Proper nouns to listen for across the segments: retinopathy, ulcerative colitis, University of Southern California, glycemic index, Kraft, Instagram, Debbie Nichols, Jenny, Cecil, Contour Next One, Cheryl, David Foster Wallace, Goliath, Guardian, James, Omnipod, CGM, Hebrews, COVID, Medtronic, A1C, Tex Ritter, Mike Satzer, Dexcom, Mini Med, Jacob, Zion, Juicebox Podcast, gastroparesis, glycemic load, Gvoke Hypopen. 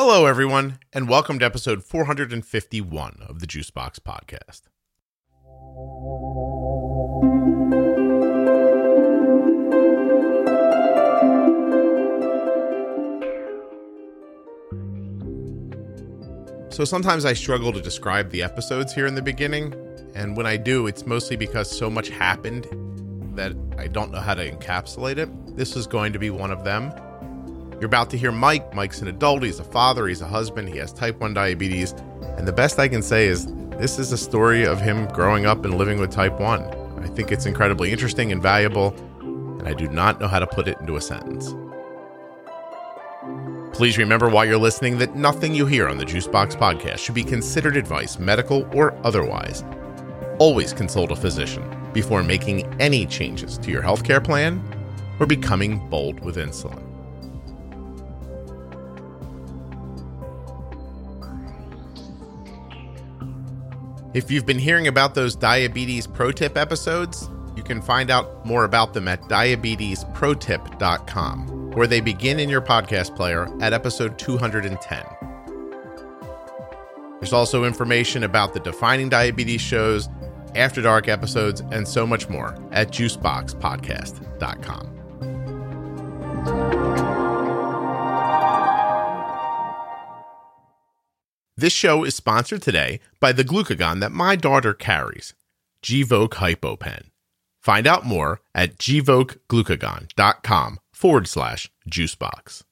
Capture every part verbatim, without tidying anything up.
Hello, everyone, and welcome to episode four hundred fifty-one of the Juicebox Podcast. So sometimes I struggle to describe the episodes here in the beginning, and when I do, it's mostly because so much happened that I don't know how to encapsulate it. This is going to be one of them. You're about to hear Mike. Mike's an adult, he's a father, he's a husband, he has type one diabetes, and the best I can say is this is a story of him growing up and living with type one. I think it's incredibly interesting and valuable, and I do not know how to put it into a sentence. Please remember while you're listening that nothing you hear on the Juicebox Podcast should be considered advice, medical or otherwise. Always consult a physician before making any changes to your healthcare plan or becoming bold with insulin. If you've been hearing about those diabetes pro tip episodes, you can find out more about them at diabetes pro tip dot com. Where they begin in your podcast player at episode two hundred ten. There's also information about the Defining Diabetes shows, After Dark episodes, and so much more at juicebox podcast dot com. This show is sponsored today by the glucagon that my daughter carries, Gvoke Hypopen. Find out more at gvoke glucagon dot com. forward slash juicebox.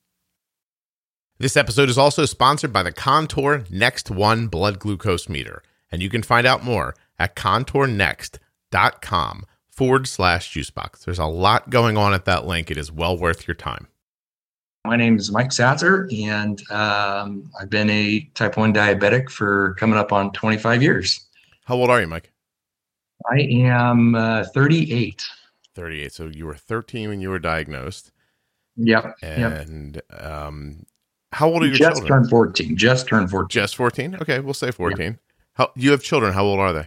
This episode is also sponsored by the Contour Next One blood glucose meter, and you can find out more at contour next dot com forward slash juicebox. There's a lot going on at that link. It is well worth your time. My name is Mike Satzer, and um, I've been a type one diabetic for coming up on twenty-five years. How old are you, Mike? I am uh, thirty-eight. thirty-eight. So you were thirteen when you were diagnosed. Yep. And yep. Um, how old are your just children? Just turned fourteen. Just turned fourteen. Just fourteen? Okay, we'll say fourteen. Yep. How you have children? How old are they?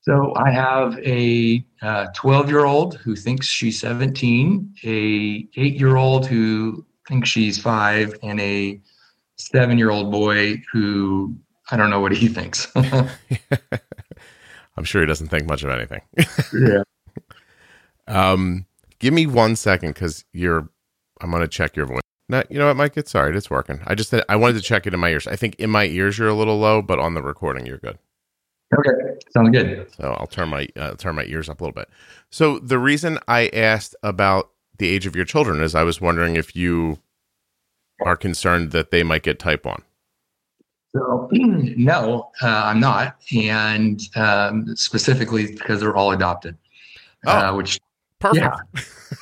So I have a uh, twelve-year-old who thinks she's seventeen, a eight-year-old who thinks she's five, and a seven-year-old boy who I don't know what he thinks. I'm sure he doesn't think much of anything. Yeah. Um, give me one second because you're. I'm gonna check your voice. No, you know what, Mike? It's all right. It's working. I just I wanted to check it in my ears. I think in my ears you're a little low, but on the recording you're good. Okay, sounds good. So I'll turn my uh, turn my ears up a little bit. So the reason I asked about the age of your children is I was wondering if you are concerned that they might get type one. So no, uh, I'm not, and um, specifically because they're all adopted, oh. uh, which. Perfect. Yeah,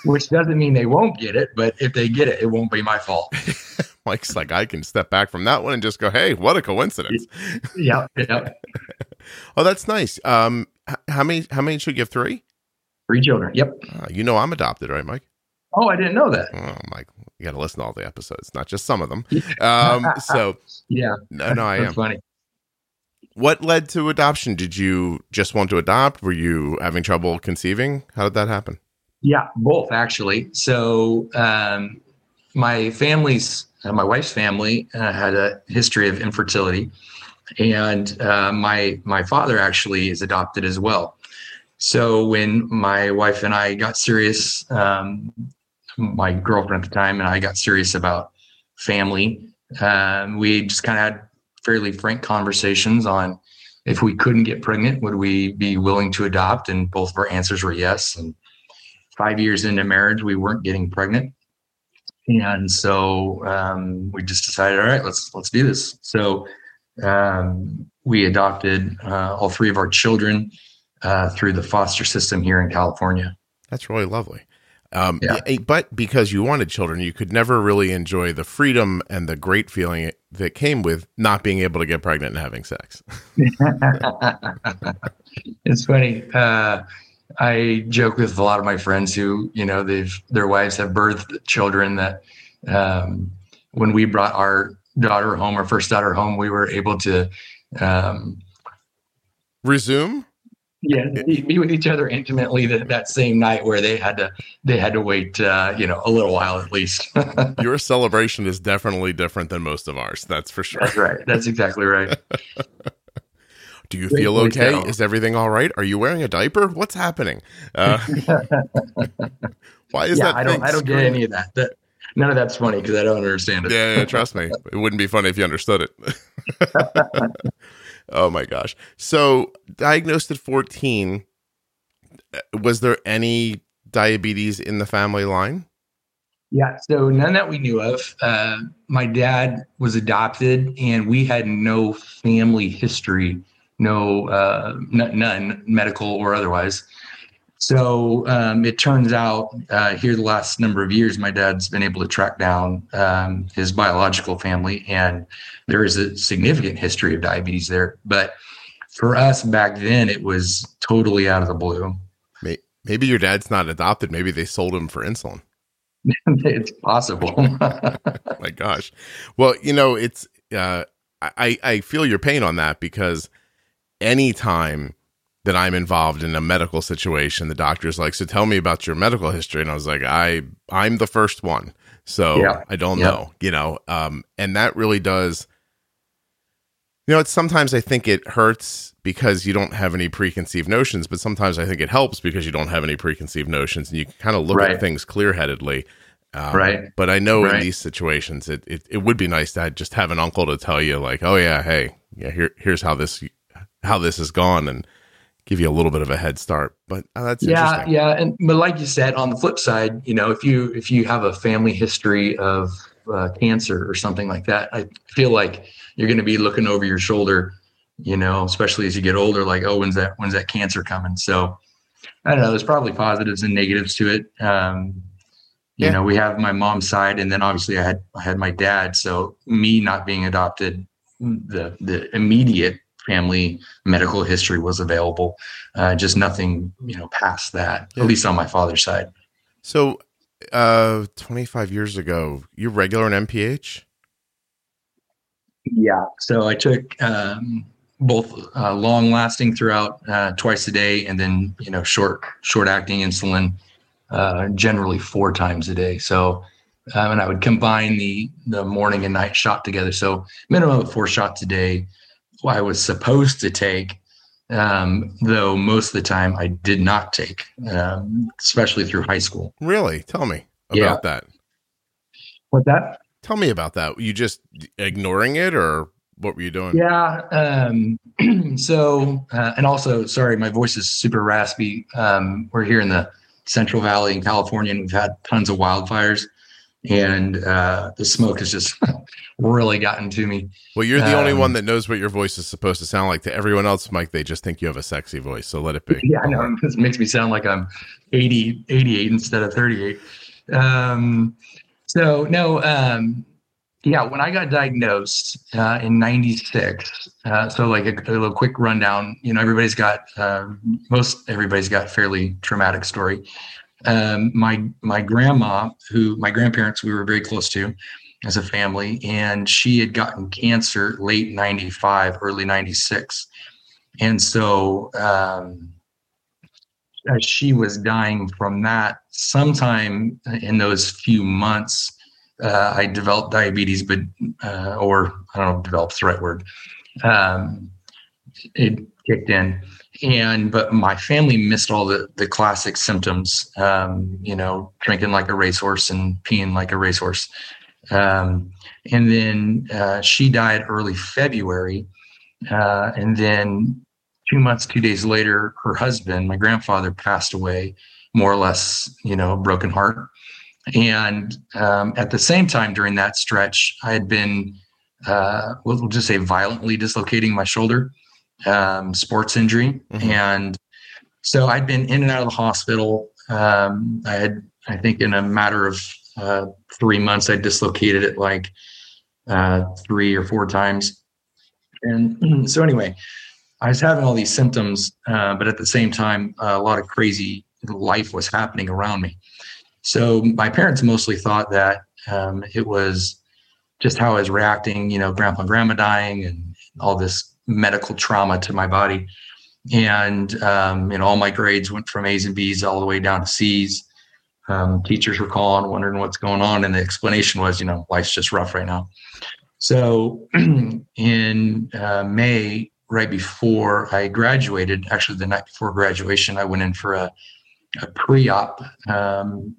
which doesn't mean they won't get it, but if they get it, it won't be my fault. Mike's like, I can step back from that one and just go, hey, what a coincidence. Yeah. Yeah. Oh, that's nice. Um, how many, how many should you have? Three? Three children. Yep. Uh, you know, I'm adopted, right, Mike? Oh, I didn't know that. Oh, Mike, you got to listen to all the episodes, not just some of them. Um, so yeah, no, no, I that's am. Funny. What led to adoption? Did you just want to adopt? Were you having trouble conceiving? How did that happen? Yeah, both actually. So um, my family's, uh, my wife's family uh, had a history of infertility, and uh, my my father actually is adopted as well. So when my wife and I got serious, um, my girlfriend at the time and I got serious about family, um, we just kind of had fairly frank conversations on if we couldn't get pregnant, would we be willing to adopt? And both of our answers were yes. And five years into marriage, we weren't getting pregnant. And so um, we just decided, all right, let's, let's do this. So um, we adopted uh, all three of our children uh, through the foster system here in California. That's really lovely. Um, yeah. But because you wanted children, you could never really enjoy the freedom and the great feeling that came with not being able to get pregnant and having sex. It's funny. Uh, I joke with a lot of my friends who, you know, they've, their wives have birthed children that, um, when we brought our daughter home, our first daughter home, we were able to, um, resume. Yeah, be with each other intimately that, that same night where they had to they had to wait, uh, you know, a little while at least. Your celebration is definitely different than most of ours. That's for sure. That's right. That's exactly right. Do you Great feel okay? Is everything all right? Are you wearing a diaper? What's happening? Uh, why is yeah, that? I don't. I don't get any of that. that None of that's funny because I don't understand it. Yeah, yeah, trust me. It wouldn't be funny if you understood it. Oh, my gosh. So diagnosed at fourteen, was there any diabetes in the family line? Yeah, so none that we knew of. Uh, my dad was adopted, and we had no family history, no uh, n- none, medical or otherwise. So um, it turns out uh, here the last number of years, my dad's been able to track down um, his biological family, and there is a significant history of diabetes there. But for us back then, it was totally out of the blue. Maybe your dad's not adopted. Maybe they sold him for insulin. It's possible. My gosh. Well, you know, it's uh, I, I feel your pain on that, because anytime that I'm involved in a medical situation, the doctor's like, so tell me about your medical history. And I was like, I, I'm the first one. So yeah. I don't yeah. know, you know? Um, and that really does, you know, it's sometimes I think it hurts because you don't have any preconceived notions, but sometimes I think it helps because you don't have any preconceived notions and you can kind of look right. at things clear-headedly. Um, right. But I know right. in these situations, it, it, it would be nice to just have an uncle to tell you like, oh yeah, hey, yeah, here, here's how this, how this has gone. And give you a little bit of a head start, but oh, that's yeah, interesting. Yeah. And, but like you said, on the flip side, you know, if you, if you have a family history of uh, cancer or something like that, I feel like you're going to be looking over your shoulder, you know, especially as you get older, like, oh, when's that, when's that cancer coming? So I don't know, there's probably positives and negatives to it. Um, you yeah. know, we have my mom's side, and then obviously I had, I had my dad. So me not being adopted, the, the immediate family medical history was available, uh, just nothing, you know, past that, yeah. at least on my father's side. So, uh, twenty-five years ago, you're regular in M P H? Yeah. So I took, um, both, uh, long lasting throughout, uh, twice a day, and then, you know, short, short acting insulin, uh, generally four times a day. So, um, and I would combine the, the morning and night shot together. So minimum of four shots a day. I was supposed to take, um, though most of the time I did not take, um, especially through high school. Really? Tell me about yeah. that. What's that? Tell me about that. You just ignoring it, or what were you doing? Yeah. Um, so, uh, and also, sorry, my voice is super raspy. Um, we're here in the Central Valley in California, and we've had tons of wildfires. And uh, the smoke has just really gotten to me. Well, you're the um, only one that knows what your voice is supposed to sound like. To everyone else, Mike, they just think you have a sexy voice. So let it be. Yeah, I know. This makes me sound like I'm eighty, eighty-eight instead of thirty-eight. Um, so, no, um, yeah, when I got diagnosed uh, in ninety-six, uh, so like a, a little quick rundown, you know, everybody's got, uh, most everybody's got a fairly traumatic story. Um, my, my grandma, who my grandparents, we were very close to as a family, and she had gotten cancer late ninety-five, early ninety-six. And so, um, as she was dying from that, sometime in those few months, uh, I developed diabetes, but, uh, or I don't know, developed's the right word. Um, it kicked in. And, but my family missed all the, the classic symptoms, um, you know, drinking like a racehorse and peeing like a racehorse. Um, and then, uh, she died early February. Uh, and then two months, two days later, her husband, my grandfather, passed away, more or less, you know, broken heart. And, um, at the same time during that stretch, I had been, uh, we'll just say violently dislocating my shoulder. Um, sports injury. Mm-hmm. And so I'd been in and out of the hospital. Um, I had, I think in a matter of, uh, three months, I dislocated it like, uh, three or four times. And so anyway, I was having all these symptoms, uh, but at the same time, uh, a lot of crazy life was happening around me. So my parents mostly thought that, um, it was just how I was reacting, you know, grandpa and grandma dying and all this medical trauma to my body. And, um, and all my grades went from A's and B's all the way down to C's. Um, teachers were calling, wondering what's going on. And the explanation was, you know, life's just rough right now. So in uh, May, right before I graduated, actually the night before graduation, I went in for a, a pre-op um,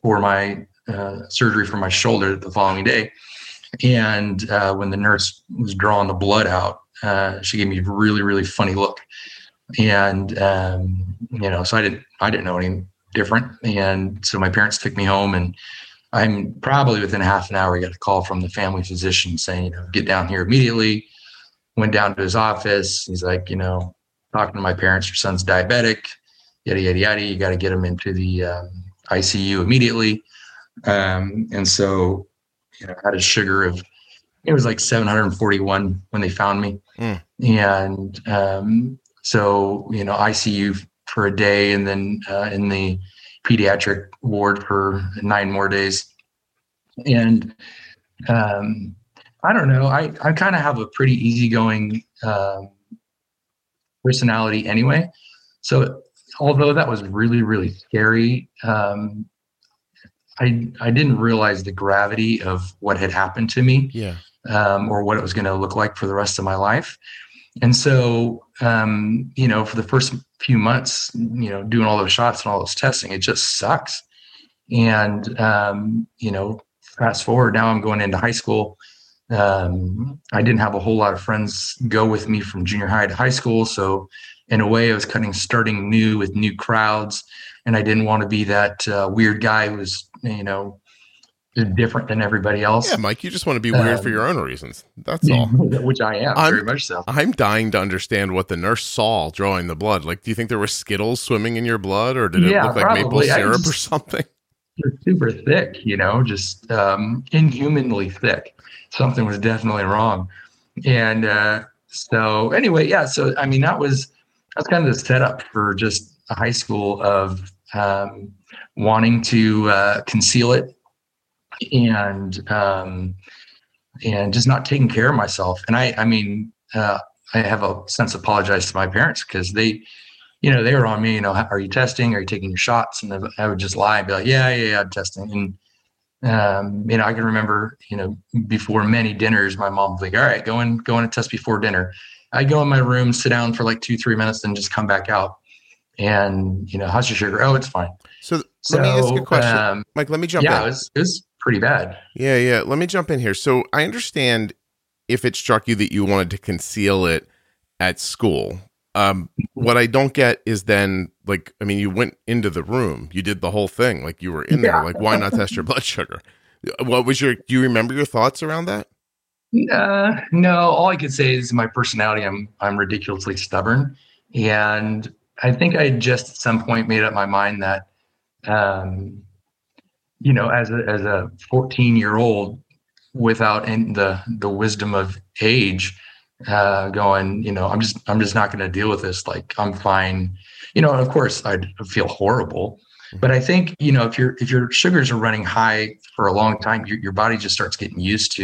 for my uh, surgery for my shoulder the following day. And uh, when the nurse was drawing the blood out, uh, she gave me a really, really funny look. And, um, you know, so I didn't, I didn't know anything different. And so my parents took me home, and I'm probably within half an hour, I got a call from the family physician saying, you know, get down here immediately. Went down to his office. He's like, you know, talking to my parents, your son's diabetic, yada, yada, yada. You got to get him into the um, I C U immediately. Um, and so, you know, I had a sugar of, it was like seven hundred forty-one when they found me. Mm. And um, so, you know, I C U for a day, and then uh, in the pediatric ward for nine more days. And um, I don't know, I, I kind of have a pretty easygoing uh, personality anyway. So although that was really, really scary, um, I I didn't realize the gravity of what had happened to me. Yeah. Um, or what it was going to look like for the rest of my life. And so, um, you know, for the first few months, you know, doing all those shots and all those testing, it just sucks. And, um, you know, fast forward, now I'm going into high school. Um, I didn't have a whole lot of friends go with me from junior high to high school. So in a way I was kind of starting new with new crowds, and I didn't want to be that uh, weird guy who was, you know, different than everybody else. Yeah, Mike, you just want to be weird um, for your own reasons. That's all. Which I am, I'm, very much so. I'm dying to understand what the nurse saw drawing the blood. Like, do you think there were Skittles swimming in your blood, or did yeah, it look like probably. maple syrup just, or something? They're super thick, you know, just um, inhumanly thick. Something was definitely wrong. And uh, so anyway, yeah, so I mean, that was, that's kind of the setup for just a high school of um, wanting to uh, conceal it. And, um, and just not taking care of myself. And I, I mean, uh, I have a sense of apologize to my parents, because they, you know, they were on me, you know, are you testing? Are you taking your shots? And I would just lie and be like, yeah, yeah, yeah, I'm testing. And, um, you know, I can remember, you know, before many dinners, my mom was like, all right, go in, go in and test before dinner. I'd go in my room, sit down for like two, three minutes, then just come back out. And, you know, how's your sugar? Oh, it's fine. So, so let me ask you a question. Um, Mike, let me jump yeah, in. Yeah, it was, it was pretty bad. Yeah, yeah. Let me jump in here. So I understand if it struck you that you wanted to conceal it at school. Um, what I don't get is then, like, I mean, you went into the room, you did the whole thing, like you were in there. Yeah. Like, why not test your blood sugar? What was your? Do you remember your thoughts around that? Uh, no. All I could say is my personality. I'm I'm ridiculously stubborn, and I think I just at some point made up my mind that. Um, you know, as a, as a fourteen year old without in the, the wisdom of age, uh, going, you know, I'm just, I'm just not going to deal with this. Like, I'm fine. You know, and of course I'd feel horrible, but I think, you know, if your, if your sugars are running high for a long time, your, your body just starts getting used to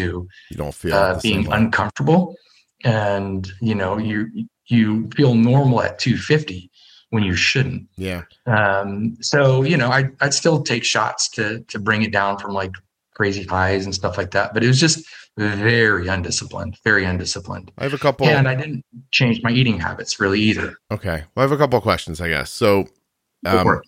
you don't feel uh, being uncomfortable. And, you know, you, you feel normal at two fifty when you shouldn't. Yeah. Um, so, you know, I, I'd still take shots to, to bring it down from like crazy highs and stuff like that. But it was just very undisciplined, very undisciplined. I have a couple. And I didn't change my eating habits really either. Okay. Well, I have a couple of questions, I guess. So, um,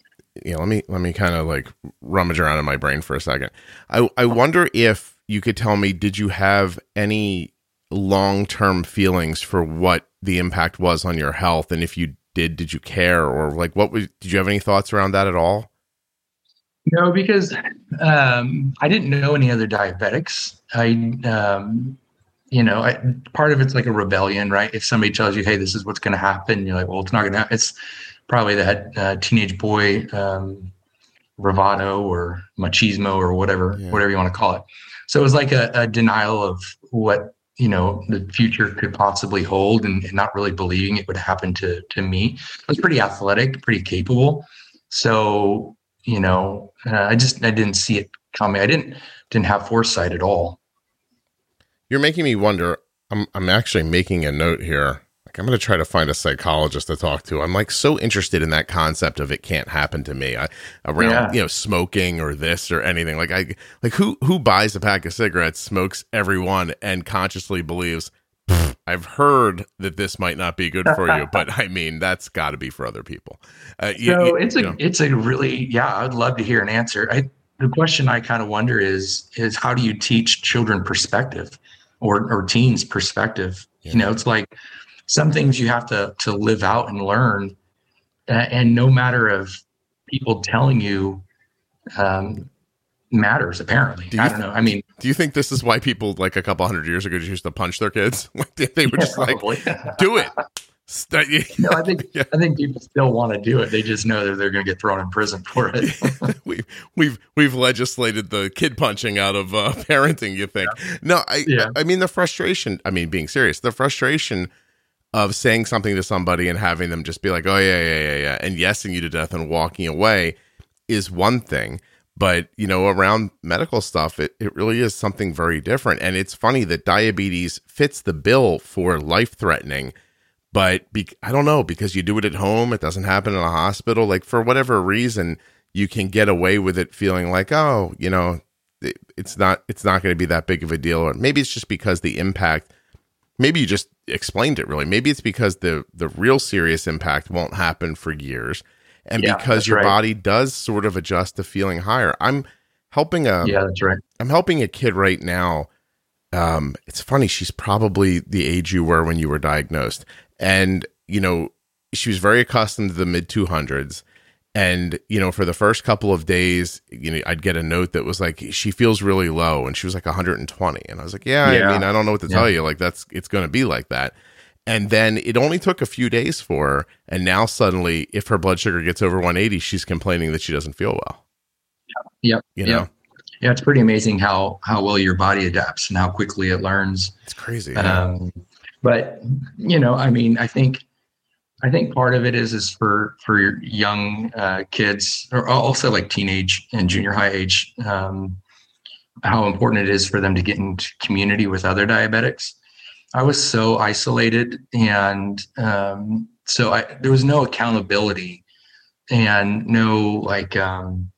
yeah, let me, let me kind of like rummage around in my brain for a second. I, I wonder if you could tell me, did you have any long-term feelings for what the impact was on your health? And if you Did, did you care, or like, what was, did you have any thoughts around that at all? No, because, um, I didn't know any other diabetics. I, um, you know, I, part of it's like a rebellion, right? If somebody tells you, hey, this is what's going to happen, you're like, well, it's not going to happen. It's probably that, uh, teenage boy, um, bravado or machismo or whatever, yeah. whatever you want to call it. So it was like a, a denial of what, you know, the future could possibly hold, and, and not really believing it would happen to, to me. I was pretty athletic, pretty capable. So, you know, uh, I just, I didn't see it coming. I didn't, didn't have foresight at all. You're making me wonder. I'm I'm actually making a note here. I'm going to try to find a psychologist to talk to. I'm like so interested in that concept of it can't happen to me I, around, yeah. you know, smoking or this or anything. Like I, like who, who buys a pack of cigarettes, smokes every one, and consciously believes, I've heard that this might not be good for you, but I mean, that's got to be for other people. Uh, you, so it's you, a, you know. it's a really, yeah, I'd love to hear an answer. I, the question I kind of wonder is, is how do you teach children perspective or, or teens perspective? Yeah. You know, it's like some things you have to, to live out and learn. Uh, and no matter of people telling you, um, matters apparently. Do you I don't know. I mean, do you think this is why people like a couple hundred years ago just used to punch their kids? They were just yeah, like, do it. No, I think yeah. I think people still want to do it. They just know that they're going to get thrown in prison for it. we've we've we've legislated the kid punching out of uh, parenting. You think? Yeah. No, I yeah. I mean the frustration. I mean, being serious, the frustration of saying something to somebody and having them just be like, oh yeah yeah yeah yeah, and yesing you to death and walking away is one thing. But, you know, around medical stuff, it, it really is something very different. And it's funny that diabetes fits the bill for life-threatening, but be, I don't know, because you do it at home, it doesn't happen in a hospital. Like, for whatever reason, you can get away with it feeling like, oh, you know, it, it's not it's not going to be that big of a deal. Or maybe it's just because the impact, maybe you just explained it really. Maybe it's because the the real serious impact won't happen for years. And yeah, because your right. body does sort of adjust to feeling higher. I'm helping a yeah, that's right. I'm helping a kid right now. Um, it's funny, she's probably the age you were when you were diagnosed. And, you know, she was very accustomed to the mid two hundreds. And, you know, for the first couple of days, you know, I'd get a note that was like, she feels really low, and she was like one hundred twenty. And I was like, yeah, yeah. I mean, I don't know what to yeah. tell you. Like, that's it's going to be like that. And then it only took a few days for her. And now suddenly, if her blood sugar gets over one eighty, she's complaining that she doesn't feel well. Yeah. Yep. You know? Yep. Yeah. It's pretty amazing how, how well your body adapts and how quickly it learns. It's crazy. Um, yeah. But, you know, I mean, I think, I think part of it is, is for, for your young uh, kids, or also like teenage and junior high age, um, how important it is for them to get into community with other diabetics. I was so isolated, and um, so I, there was no accountability and no, like, um,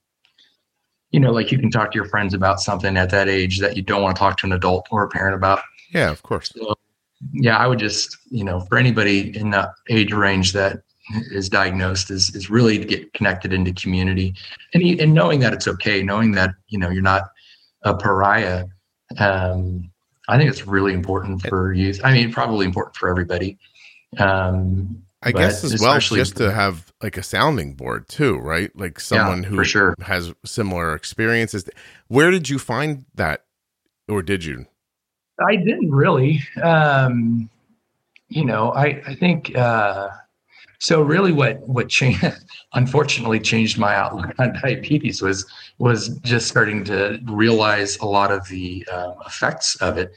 you know, like you can talk to your friends about something at that age that you don't want to talk to an adult or a parent about. Yeah, of course. So, yeah, I would just, you know, for anybody in that age range that is diagnosed is, is really to get connected into community and, and knowing that it's okay, knowing that, you know, you're not a pariah. Um, I think it's really important for youth. I mean, probably important for everybody. Um, I guess as well, just to have like a sounding board too, right? Like someone yeah, who sure. has similar experiences. Where did you find that, or did you? I didn't really. Um, you know, I, I think uh, so. Really, what what changed, unfortunately, changed my outlook on diabetes was. was just starting to realize a lot of the uh, effects of it.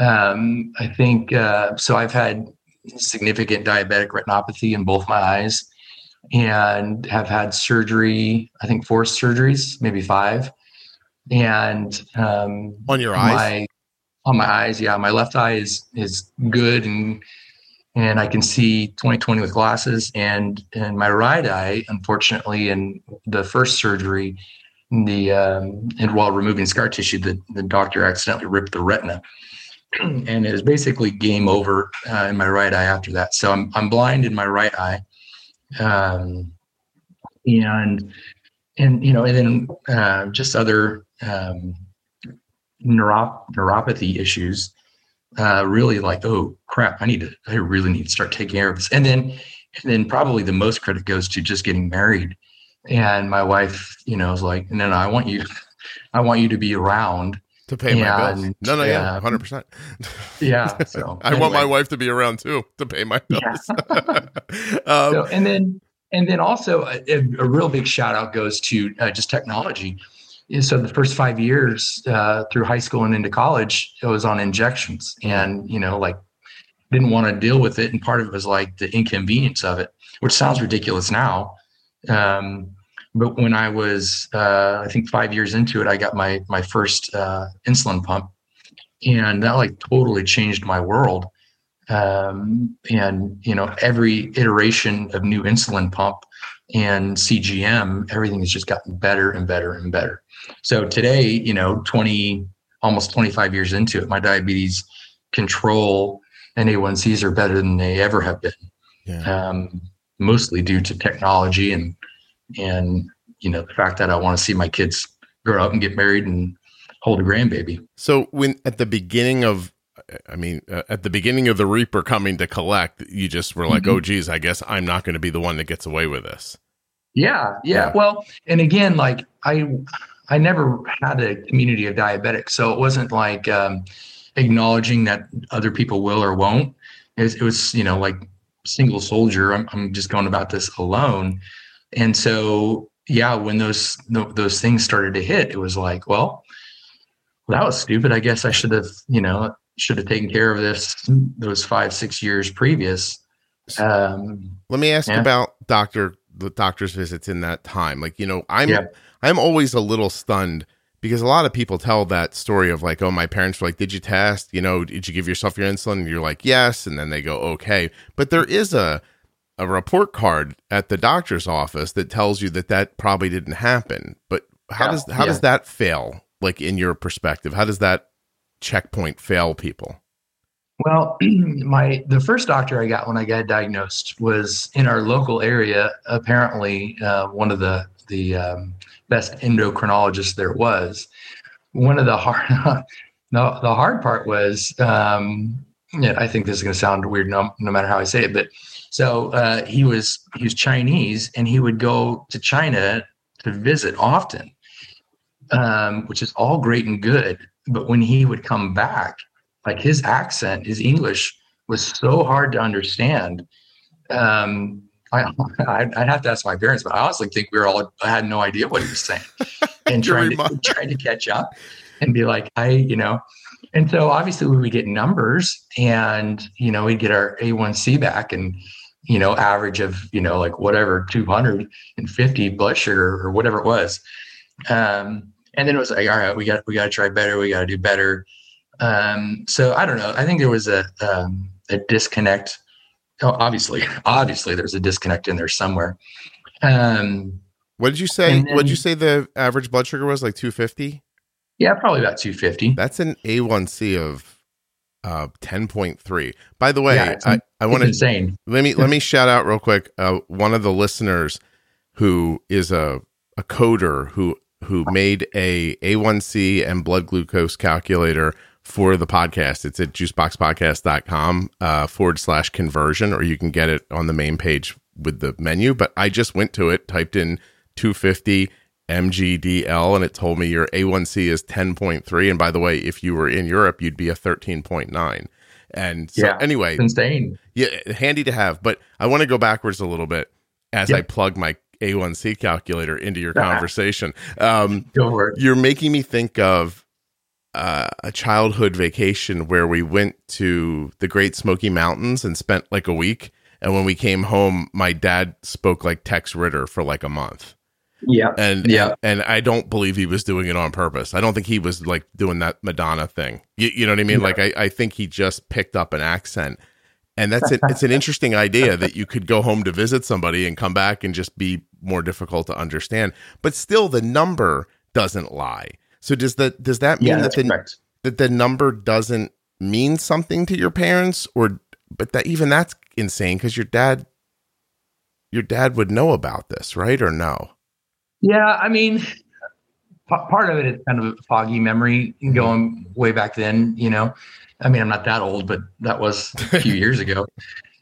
Um, I think, uh, so I've had significant diabetic retinopathy in both my eyes and have had surgery, I think four surgeries, maybe five. And um, on your eyes? My, on my eyes, yeah. My left eye is is good, and and I can see twenty twenty with glasses. And, and my right eye, unfortunately, in the first surgery, The um, and while removing scar tissue, the, the doctor accidentally ripped the retina, and it was basically game over uh, in my right eye after that. So I'm I'm blind in my right eye, um, and and you know, and then uh, just other um, neuro- neuropathy issues. Uh, really, like, oh crap, I need to I really need to start taking care of this. And then and then probably the most credit goes to just getting married. And my wife, you know, is like, no, no, I want you, I want you to be around to pay my bills. No, no, yeah, one hundred percent. Yeah. So I anyway. want my wife to be around too to pay my bills. Yeah. um, so, and then, and then also a, a real big shout out goes to uh, just technology. And so the first five years uh, through high school and into college, I was on injections, and you know, like, didn't want to deal with it. And part of it was like the inconvenience of it, which sounds ridiculous now. Um, but when I was, uh, I think five years into it, I got my, my first, uh, insulin pump, and that like totally changed my world. um, and, you know, every iteration of new insulin pump and C G M, everything has just gotten better and better and better. So today, you know, twenty, almost twenty-five years into it, my diabetes control and A one Cs are better than they ever have been. Yeah. Um, mostly due to technology and, and, you know, the fact that I want to see my kids grow up and get married and hold a grandbaby. So when, at the beginning of, I mean, uh, at the beginning of the Reaper coming to collect, you just were like, mm-hmm. oh, geez, I guess I'm not going to be the one that gets away with this. Yeah, yeah. Yeah. Well, and again, like I, I never had a community of diabetics. So it wasn't like um, acknowledging that other people will or won't. It was, it was you know, like single soldier. I'm, I'm just going about this alone. And so, yeah, when those, th- those things started to hit, it was like, well, that was stupid. I guess I should have, you know, should have taken care of this those five, six years previous. Um, Let me ask yeah. about doctor the doctor's visits in that time. Like, you know, I'm yeah. I'm always a little stunned because a lot of people tell that story of like, oh, my parents were like, did you test? You know, did you give yourself your insulin? And you're like, yes. And then they go, okay. But there is a a report card at the doctor's office that tells you that that probably didn't happen. But how yeah. does how yeah. does that fail? Like in your perspective, how does that checkpoint fail people? Well, my the first doctor I got when I got diagnosed was in our local area. Apparently, uh, one of the the um, best endocrinologists there was. One of the hard the, the hard part was, um, yeah, I think this is going to sound weird no, no matter how I say it, but so uh, he was he was Chinese, and he would go to China to visit often, um, which is all great and good. But when he would come back, like his accent, his English was so hard to understand. Um, I, I'd have to ask my parents, but I honestly think we were all, I had no idea what he was saying and trying to, trying to catch up and be like, I, you know, and so obviously we would get numbers and, you know, we'd get our A one C back and, you know, average of, you know, like whatever, two hundred fifty blood sugar or whatever it was. Um, And then it was like, all right, we got we got to try better. We got to do better. Um, so I don't know. I think there was a um, a disconnect. Oh, obviously, obviously, there's a disconnect in there somewhere. Um, what did you say? What did you say the average blood sugar was? Like two fifty? Yeah, probably about two fifty. That's an A one C of uh, ten point three. By the way, yeah, it's, I, I want to insane. Let me let me shout out real quick. Uh, one of the listeners who is a a coder who. who made a A one C and blood glucose calculator for the podcast. It's at juicebox podcast dot com uh, forward slash conversion, or you can get it on the main page with the menu. But I just went to it, typed in two fifty M G D L, and it told me your A one C is ten point three. And by the way, if you were in Europe, you'd be a thirteen point nine. And so yeah, anyway, it's insane. Yeah, handy to have. But I want to go backwards a little bit as yep. I plug my A one C calculator into your conversation. Um, you're making me think of uh, a childhood vacation where we went to the Great Smoky Mountains and spent like a week. And when we came home, my dad spoke like Tex Ritter for like a month. Yeah. And, yeah. and, and I don't believe he was doing it on purpose. I don't think he was like doing that Madonna thing. You, you know what I mean? Yeah. Like I, I think he just picked up an accent. And that's it. It's an interesting idea that you could go home to visit somebody and come back and just be more difficult to understand. But still, the number doesn't lie. So does that does that mean yeah, that the correct. that the number doesn't mean something to your parents? Or but that even that's insane because your dad your dad would know about this, right? Or no? Yeah, I mean, p- part of it is kind of a foggy memory going mm-hmm. way back then, you know. I mean, I'm not that old, but that was a few years ago.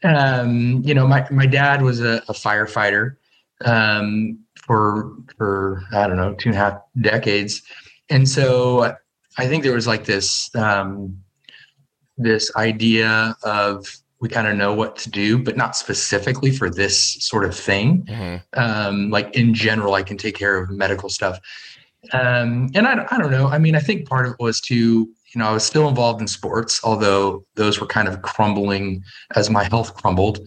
Um, you know, my, my dad was a, a firefighter um, for, for, I don't know, two and a half decades. And so I think there was like this, um, this idea of we kind of know what to do, but not specifically for this sort of thing. Mm-hmm. Um, like in general, I can take care of medical stuff. Um, and I, I don't know. I mean, I think part of it was to, you know, I was still involved in sports, although those were kind of crumbling as my health crumbled.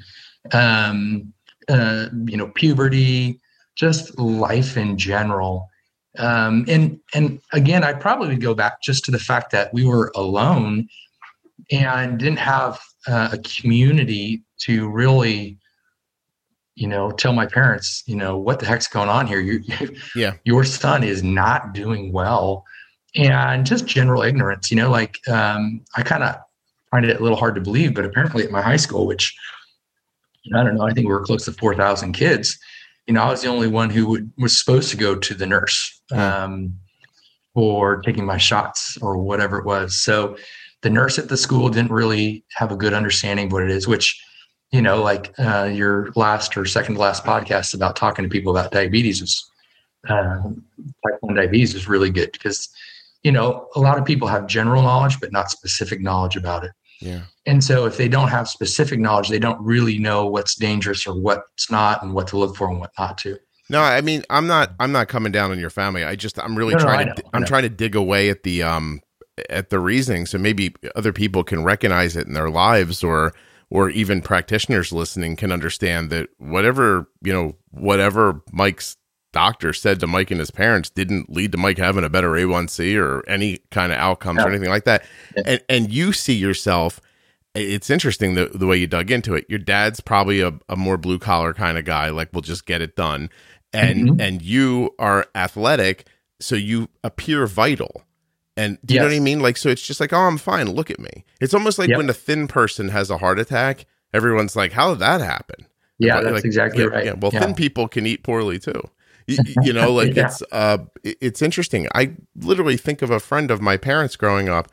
Um, uh, you know, puberty, just life in general. Um, and and again, I probably would go back just to the fact that we were alone and didn't have uh, a community to really, you know, tell my parents, you know, what the heck's going on here? You, yeah. Your son is not doing well. And just general ignorance, you know, like um, I kind of find it a little hard to believe, but apparently at my high school, which, you know, I don't know, I think we were close to four thousand kids. You know, I was the only one who would, was supposed to go to the nurse um, for taking my shots or whatever it was. So the nurse at the school didn't really have a good understanding of what it is, which, you know, like uh, your last or second to last podcast about talking to people about diabetes was uh, type one diabetes is really good because, you know, a lot of people have general knowledge, but not specific knowledge about it. Yeah. And so if they don't have specific knowledge, they don't really know what's dangerous or what's not and what to look for and what not to. No, I mean, I'm not, I'm not coming down on your family. I just, I'm really no, trying no, to, know, I'm trying to dig away at the, um, at the reasoning. So maybe other people can recognize it in their lives, or, or even practitioners listening can understand that whatever, you know, whatever Mike's doctor said to Mike and his parents didn't lead to Mike having a better A one C or any kind of outcomes yeah. or anything like that. Yeah. And and you see yourself, it's interesting the, the way you dug into it. Your dad's probably a, a more blue collar kind of guy, like we'll just get it done. And mm-hmm. and you are athletic, so you appear vital. And do you yes. know what I mean? Like, so it's just like, oh, I'm fine. Look at me. It's almost like yep. when a thin person has a heart attack, everyone's like, how did that happen? Yeah, like, that's like, exactly yeah, right. Yeah. Well, yeah. thin people can eat poorly too. You know, like yeah. it's uh, it's interesting. I literally think of a friend of my parents growing up,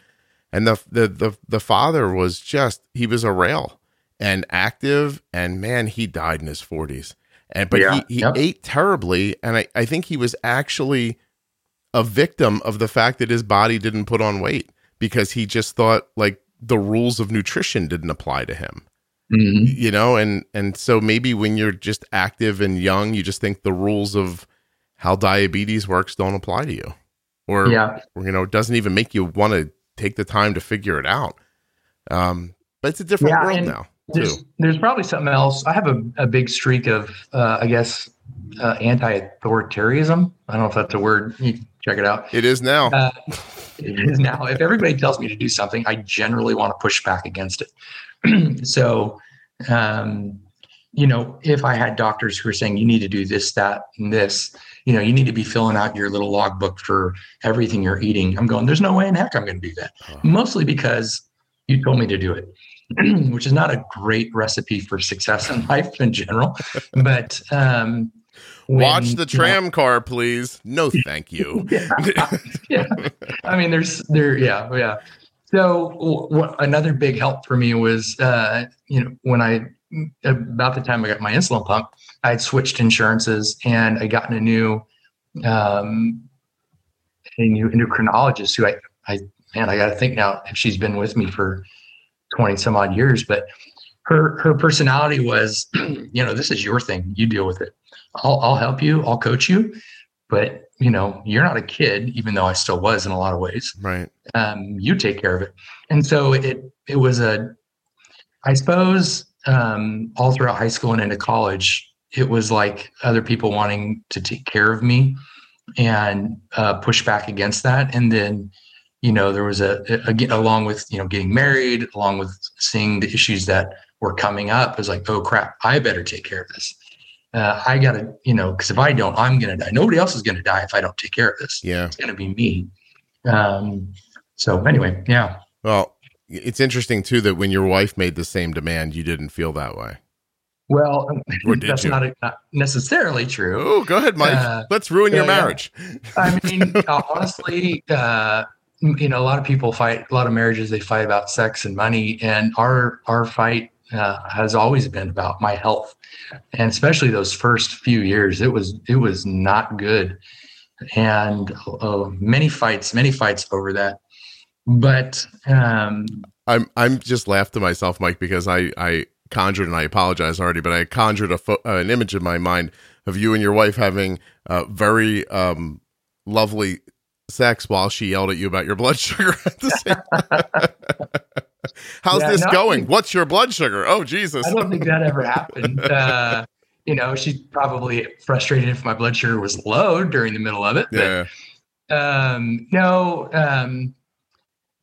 and the, the the the father was just he was a rail and active, and man, he died in his forties, and but yeah. he, he yep. ate terribly, and I, I think he was actually a victim of the fact that his body didn't put on weight because he just thought like the rules of nutrition didn't apply to him. Mm-hmm. You know, and, and so maybe when you're just active and young, you just think the rules of how diabetes works don't apply to you, or, yeah. or you know, it doesn't even make you want to take the time to figure it out. Um, but it's a different yeah, world now. There's, too. there's probably something else. I have a, a big streak of, uh, I guess, uh, anti-authoritarianism. I don't know if that's a word. You can check it out. It is now. Uh, it is now. If everybody tells me to do something, I generally want to push back against it. So, um, you know, if I had doctors who were saying, you need to do this, that, and this, you know, you need to be filling out your little logbook for everything you're eating, I'm going, there's no way in heck I'm going to do that. Uh-huh. Mostly because you told me to do it, which is not a great recipe for success in life in general. But, um, when, watch the tram you know, car, please. No, thank you. yeah, yeah. I mean, there's there. Yeah. Yeah. So w- another big help for me was, uh, you know, when I, about the time I got my insulin pump, I had switched insurances and I got a new, um, a new endocrinologist who I, I, man, I got to think now if she's been with me for twenty some odd years, but her, her personality was, you know, this is your thing. You deal with it. I'll, I'll help you. I'll coach you. But, you know, you're not a kid, even though I still was in a lot of ways. Right. Um, you take care of it. And so it it was a, I suppose, um, all throughout high school and into college, it was like other people wanting to take care of me and uh, push back against that. And then, you know, there was a, again, along with, you know, getting married, along with seeing the issues that were coming up, it was like, oh, crap, I better take care of this. Uh, I got to, you know, because if I don't, I'm going to die. Nobody else is going to die if I don't take care of this. Yeah. It's going to be me. Um, so anyway, yeah. Well, it's interesting, too, that when your wife made the same demand, you didn't feel that way. Well, that's not, a, not necessarily true. Oh, go ahead, Mike. Uh, Let's ruin uh, your marriage. I mean, honestly, uh, you know, a lot of people fight, a lot of marriages, they fight about sex and money. And our our fight uh, has always been about my health. And especially those first few years, it was it was not good, and uh, many fights, many fights over that. But um, I'm I'm just laughed to myself, Mike, because I, I conjured, and I apologize already, but I conjured a fo- uh, an image in my mind of you and your wife having uh, very um, lovely sex while she yelled at you about your blood sugar at the same time. How's yeah, this no, going? Think, What's your blood sugar? Oh, Jesus. I don't think that ever happened. Uh, you know, she's probably frustrated if my blood sugar was low during the middle of it. But, yeah. Um, no, um,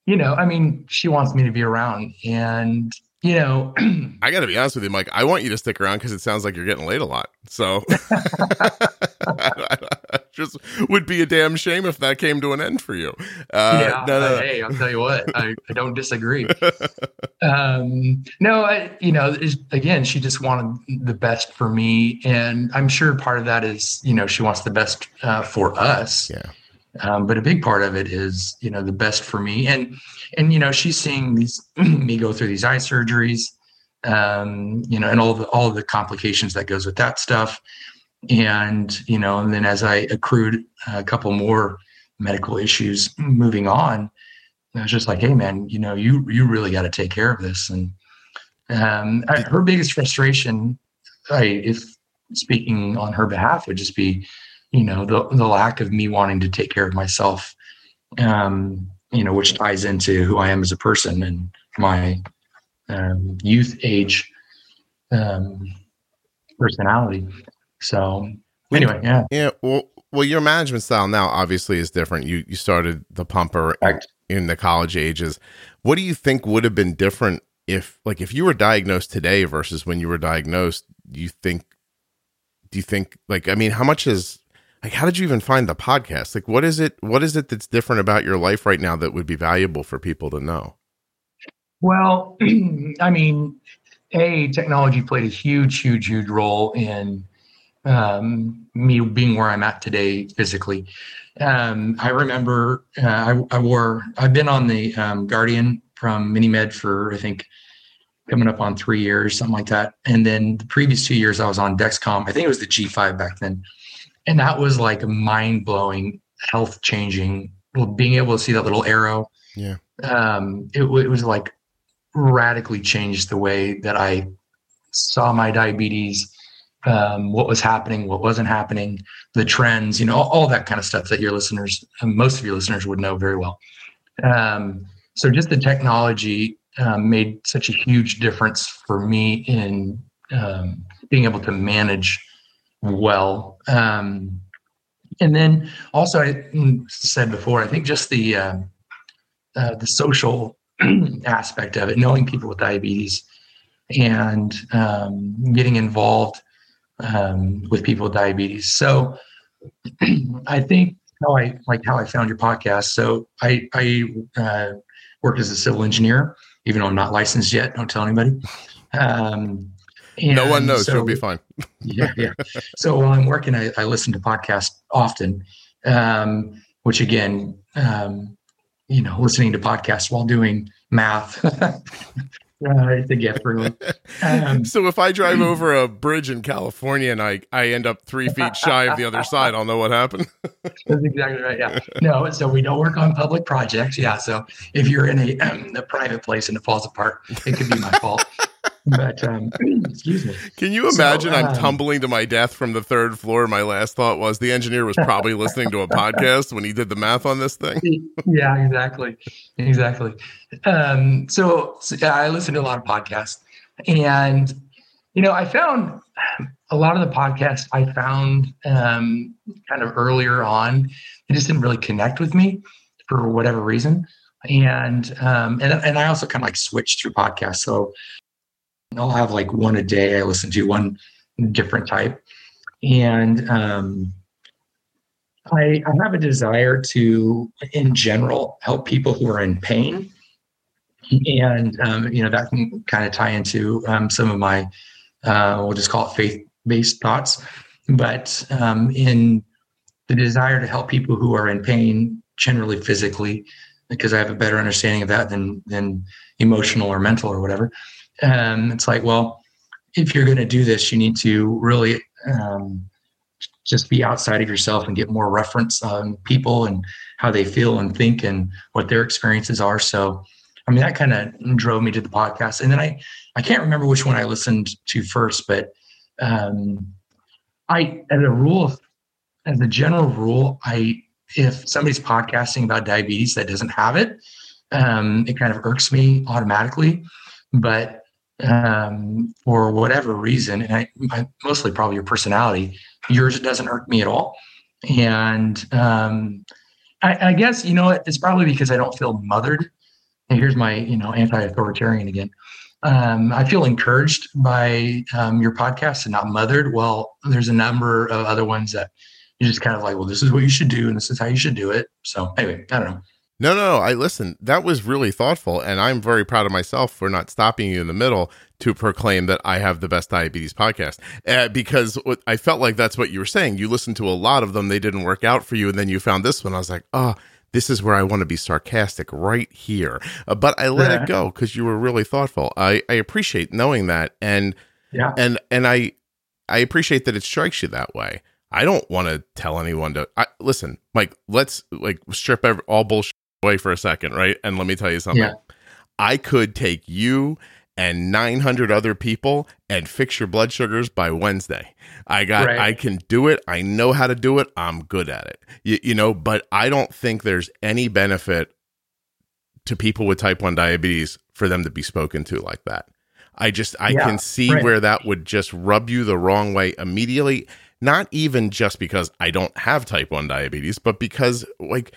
you know, I mean, she wants me to be around, and, you know, I got to be honest with you, Mike, I want you to stick around because it sounds like you're getting laid a lot. So just would be a damn shame if that came to an end for you. Uh, yeah, no, no, no. Hey, I'll tell you what, I, I don't disagree. um, no, I, you know, again, she just wanted the best for me. And I'm sure part of that is, you know, she wants the best uh, for us. Yeah. Um, but a big part of it is, you know, the best for me. And, and, you know, she's seeing these, me go through these eye surgeries, um, you know, and all the, all the complications that goes with that stuff. And, you know, and then as I accrued a couple more medical issues moving on, I was just like, hey man, you know, you, you really got to take care of this. And, um, I, her biggest frustration, I, if speaking on her behalf, would just be, you know, the the lack of me wanting to take care of myself, um, you know, which ties into who I am as a person and my um, youth age um, personality. So anyway, yeah. Yeah. Well, well, your management style now obviously is different. You you started the pumper in, in the college ages. What do you think would have been different if, like, if you were diagnosed today versus when you were diagnosed? Do you think, do you think, like, I mean, how much is, like, how did you even find the podcast? Like, what is it, what is it that's different about your life right now that would be valuable for people to know? Well, I mean, A, technology played a huge, huge, huge role in um, me being where I'm at today physically. Um, I remember uh, I, I wore, I've been on the um, Guardian from Mini Med for, I think, coming up on three years, something like that. And then the previous two years I was on Dexcom. I think it was the G five back then. And that was like a mind-blowing, health-changing, well, being able to see that little arrow. Yeah. Um, it, it was like radically changed the way that I saw my diabetes, um, what was happening, what wasn't happening, the trends, you know, all, all that kind of stuff that your listeners, most of your listeners would know very well. Um, so just the technology um, made such a huge difference for me in um, being able to manage well. Um, and then also I said before, I think just the, uh, uh, the social aspect of it, knowing people with diabetes and, um, getting involved, um, with people with diabetes. So I think how I, like how I found your podcast. So I, I, uh, work as a civil engineer, even though I'm not licensed yet. Don't tell anybody. Um, And no one knows. So, you'll be fine. yeah, yeah. So while I'm working, I, I listen to podcasts often, um, which again, um, you know, listening to podcasts while doing math. uh, to get through. Um, so if I drive over a bridge in California and I, I end up three feet shy of the other side, I'll know what happened. That's exactly right. Yeah. No. So we don't work on public projects. Yeah. So if you're in a, um, a private place and it falls apart, it could be my fault. But um, excuse me. Can you imagine so, um, I'm tumbling to my death from the third floor? My last thought was the engineer was probably listening to a podcast when he did the math on this thing. Yeah, exactly. Exactly. Um, so, so yeah, I listen to a lot of podcasts, and, you know, I found a lot of the podcasts I found um, kind of earlier on, they just didn't really connect with me for whatever reason. And, um, and, and I also kind of like switched through podcasts. So I'll have like one a day. I listen to one different type. And um, I, I have a desire to, in general, help people who are in pain. And, um, you know, that can kind of tie into um, some of my, uh, we'll just call it faith-based thoughts. But um, in the desire to help people who are in pain, generally physically, because I have a better understanding of that than than emotional or mental or whatever. Um, it's like, well, if you're going to do this, you need to really um, just be outside of yourself and get more reference on people and how they feel and think and what their experiences are. So, I mean, that kind of drove me to the podcast. And then I, I can't remember which one I listened to first, but um, I, as a rule, as a general rule, I, if somebody's podcasting about diabetes that doesn't have it, um, it kind of irks me automatically. But um, for whatever reason, and I, I, mostly probably your personality, yours doesn't irk me at all. And um, I, I guess, you know, it's probably because I don't feel mothered and here's my, you know, anti-authoritarian again. Um, I feel encouraged by um, your podcast and not mothered. Well, there's a number of other ones that you're just kind of like, well, this is what you should do, and this is how you should do it. So anyway, I don't know. No, no, no. I listen, that was really thoughtful. And I'm very proud of myself for not stopping you in the middle to proclaim that I have the best diabetes podcast, uh, because I felt like that's what you were saying. You listened to a lot of them. They didn't work out for you. And then you found this one. I was like, oh, this is where I want to be sarcastic right here. Uh, but I let yeah. it go because you were really thoughtful. I, I appreciate knowing that. And, yeah. and, and I, I appreciate that it strikes you that way. I don't want to tell anyone to I, listen, Mike, let's like strip every, all bullshit away for a second, right? And let me tell you something. Yeah. I could take you and nine hundred other people and fix your blood sugars by Wednesday. I got, right. I can do it. I know how to do it. I'm good at it, you, you know, but I don't think there's any benefit to people with type one diabetes for them to be spoken to like that. I just, I yeah, can see right. where that would just rub you the wrong way immediately. Not even just because I don't have type one diabetes, but because like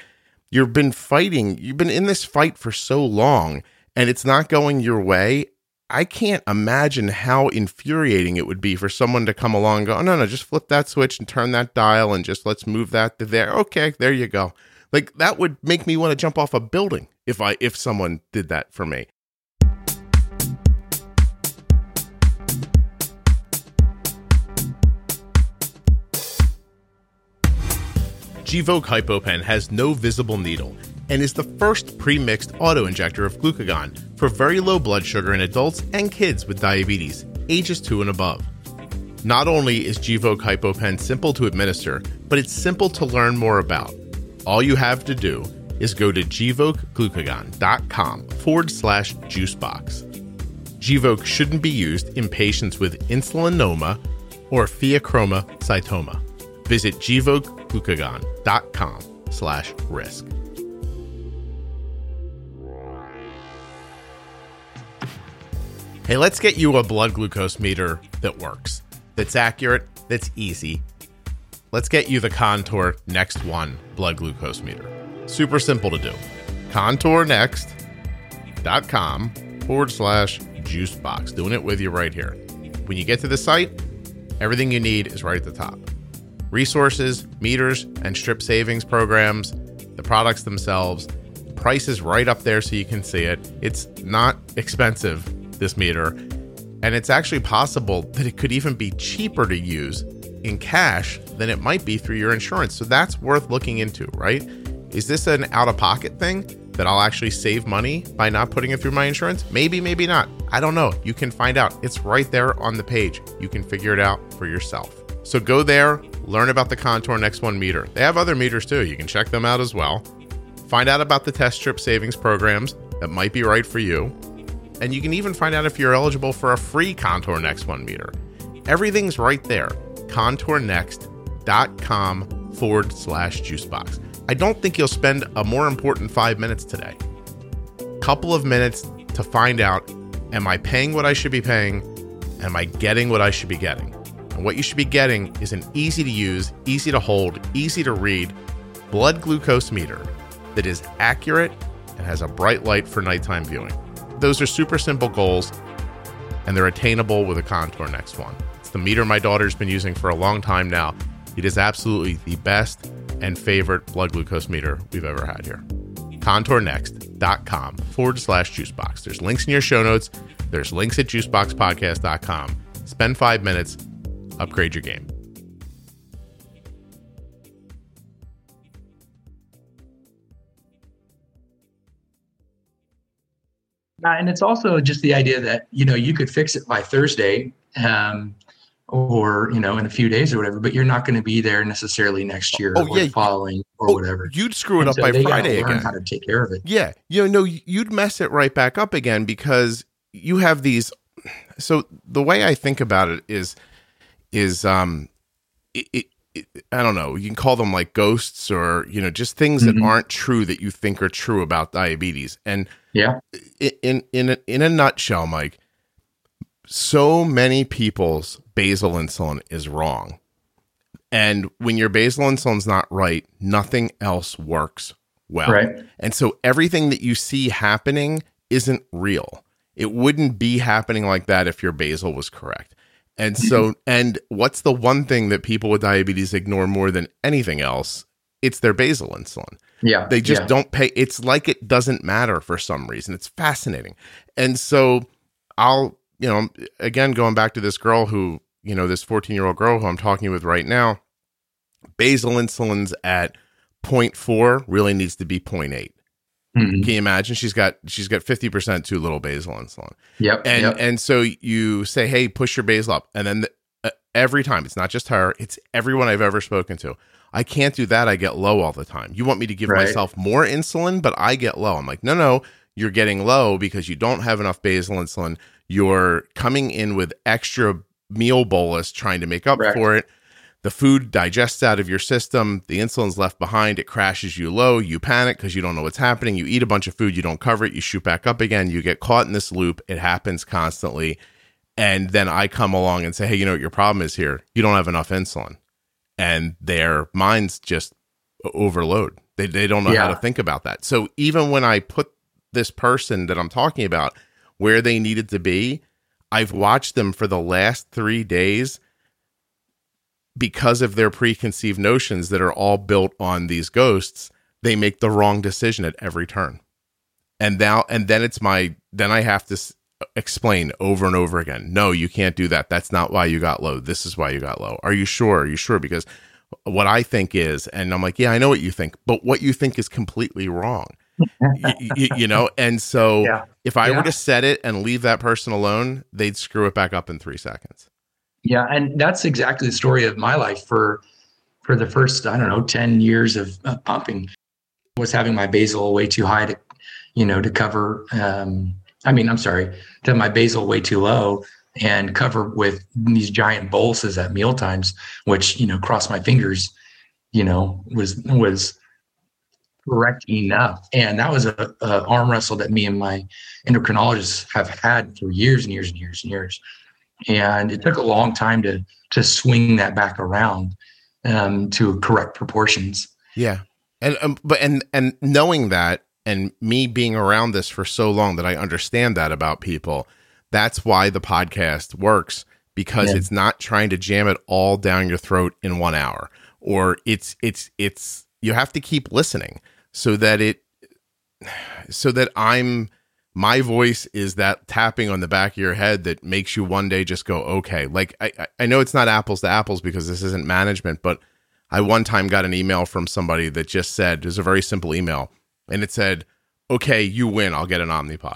you've been fighting, you've been in this fight for so long and it's not going your way. I can't imagine how infuriating it would be for someone to come along and go, oh, no, no, just flip that switch and turn that dial and just let's move that to there. Okay, there you go. Like that would make me want to jump off a building if I if someone did that for me. Gvoke Hypopen has no visible needle and is the first pre-mixed auto-injector of glucagon for very low blood sugar in adults and kids with diabetes, ages two and above. Not only is Gvoke Hypopen simple to administer, but it's simple to learn more about. All you have to do is go to gvokeglucagon.com forward slash juicebox. Gvoke shouldn't be used in patients with insulinoma or pheochromocytoma. Visit gvokeglucagon.com slash risk. Hey, let's get you a blood glucose meter that works, that's accurate, that's easy. Let's get you the Contour Next One blood glucose meter. Super simple to do. Contour Next dot com forward slash juicebox. Doing it with you right here. When you get to the site, everything you need is right at the top. Resources, meters, and strip savings programs, the products themselves, the price is right up there so you can see it. It's not expensive, this meter, and it's actually possible that it could even be cheaper to use in cash than it might be through your insurance. So that's worth looking into, right? Is this an out-of-pocket thing that I'll actually save money by not putting it through my insurance? Maybe, maybe not. I don't know. You can find out. It's right there on the page. You can figure it out for yourself. So go there, learn about the Contour Next One meter. They have other meters too. You can check them out as well. Find out about the test strip savings programs that might be right for you. And you can even find out if you're eligible for a free Contour Next One meter. Everything's right there. Contour Next dot com forward slash juicebox. I don't think you'll spend a more important five minutes today. Couple of minutes to find out, am I paying what I should be paying? Am I getting what I should be getting? And what you should be getting is an easy to use, easy to hold, easy to read blood glucose meter that is accurate and has a bright light for nighttime viewing. Those are super simple goals, and they're attainable with a Contour Next One. It's the meter my daughter's been using for a long time now. It is absolutely the best and favorite blood glucose meter we've ever had here. Contour Next dot com forward slash juicebox. There's links in your show notes. There's links at juicebox podcast dot com. Spend five minutes. Upgrade your game. Uh, and it's also just the idea that, you know, you could fix it by Thursday um, or, you know, in a few days or whatever, but you're not going to be there necessarily next year oh, or yeah. following or oh, whatever. You'd screw it and up so by Friday again. How to take care of it. Yeah. You know, you'd mess it right back up again because you have these. So the way I think about it is, is um, it, it, it, I don't know, you can call them like ghosts or, you know, just things mm-hmm. that aren't true that you think are true about diabetes. And yeah, in in a, in a nutshell, Mike, so many people's basal insulin is wrong. And when your basal insulin's not right, nothing else works well. Right. And so everything that you see happening isn't real. It wouldn't be happening like that if your basal was correct. And so, and what's the one thing that people with diabetes ignore more than anything else? It's their basal insulin. Yeah. They just yeah. don't pay. It's like it doesn't matter for some reason. It's fascinating. And so I'll, you know, again, going back to this girl who, you know, this fourteen-year-old girl who I'm talking with right now, basal insulin's at zero point four, really needs to be zero point eight. Mm-hmm. Can you imagine? She's got she's got fifty percent too little basal insulin. Yep. And yep. and so you say, hey, push your basal up. And then the, uh, every time, it's not just her, it's everyone I've ever spoken to. I can't do that. I get low all the time. You want me to give right. myself more insulin, but I get low. I'm like, no, no, you're getting low because you don't have enough basal insulin. You're coming in with extra meal bolus trying to make up Correct. For it. The food digests out of your system. The insulin's left behind. It crashes you low. You panic because you don't know what's happening. You eat a bunch of food. You don't cover it. You shoot back up again. You get caught in this loop. It happens constantly. And then I come along and say, hey, you know what your problem is here? You don't have enough insulin. And their minds just overload. They they don't know yeah. how to think about that. So even when I put this person that I'm talking about where they needed to be, I've watched them for the last three days because of their preconceived notions that are all built on these ghosts. They make the wrong decision at every turn. And now, and then it's my, then I have to s- explain over and over again. No, you can't do that. That's not why you got low. This is why you got low. Are you sure? Are you sure? Because what I think is, and I'm like, yeah, I know what you think, but what you think is completely wrong. you, you, you know? And so yeah. if I yeah. were to set it and leave that person alone, they'd screw it back up in three seconds. Yeah. And that's exactly the story of my life for, for the first, I don't know, ten years of, of pumping. I was having my basal way too high to, you know, to cover, um, I mean, I'm sorry, to have my basal way too low and cover with these giant boluses at meal times, which, you know, cross my fingers, you know, was, was correct enough. And that was a, a arm wrestle that me and my endocrinologist have had for years and years and years and years. And it took a long time to to swing that back around um, to correct proportions. Yeah, and um, but and and knowing that, and me being around this for so long that I understand that about people, that's why the podcast works, because yeah. it's not trying to jam it all down your throat in one hour. Or it's it's it's you have to keep listening so that it so that I'm. My voice is that tapping on the back of your head that makes you one day just go, okay. Like I, I know it's not apples to apples because this isn't management, but I one time got an email from somebody that just said, it was a very simple email, and it said, okay, you win. I'll get an Omnipod.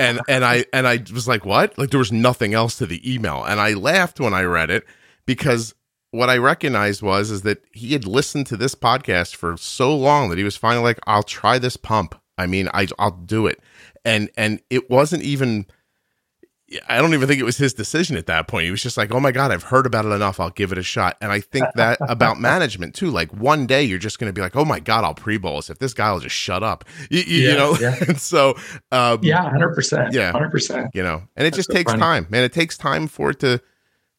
and, and I, and I was like, what? Like there was nothing else to the email. And I laughed when I read it because what I recognized was, is that he had listened to this podcast for so long that he was finally like, I'll try this pump. I mean, I, I'll do it. And and it wasn't even, I don't even think it was his decision at that point. He was just like, oh my God, I've heard about it enough. I'll give it a shot. And I think that about management too. Like one day you're just going to be like, oh my God, I'll pre-bolus if this guy will just shut up, you, you, yeah, you know? Yeah. And so. Um, yeah, one hundred percent. Yeah, one hundred percent. You know, and it That's just so takes funny. time, man. It takes time for it to,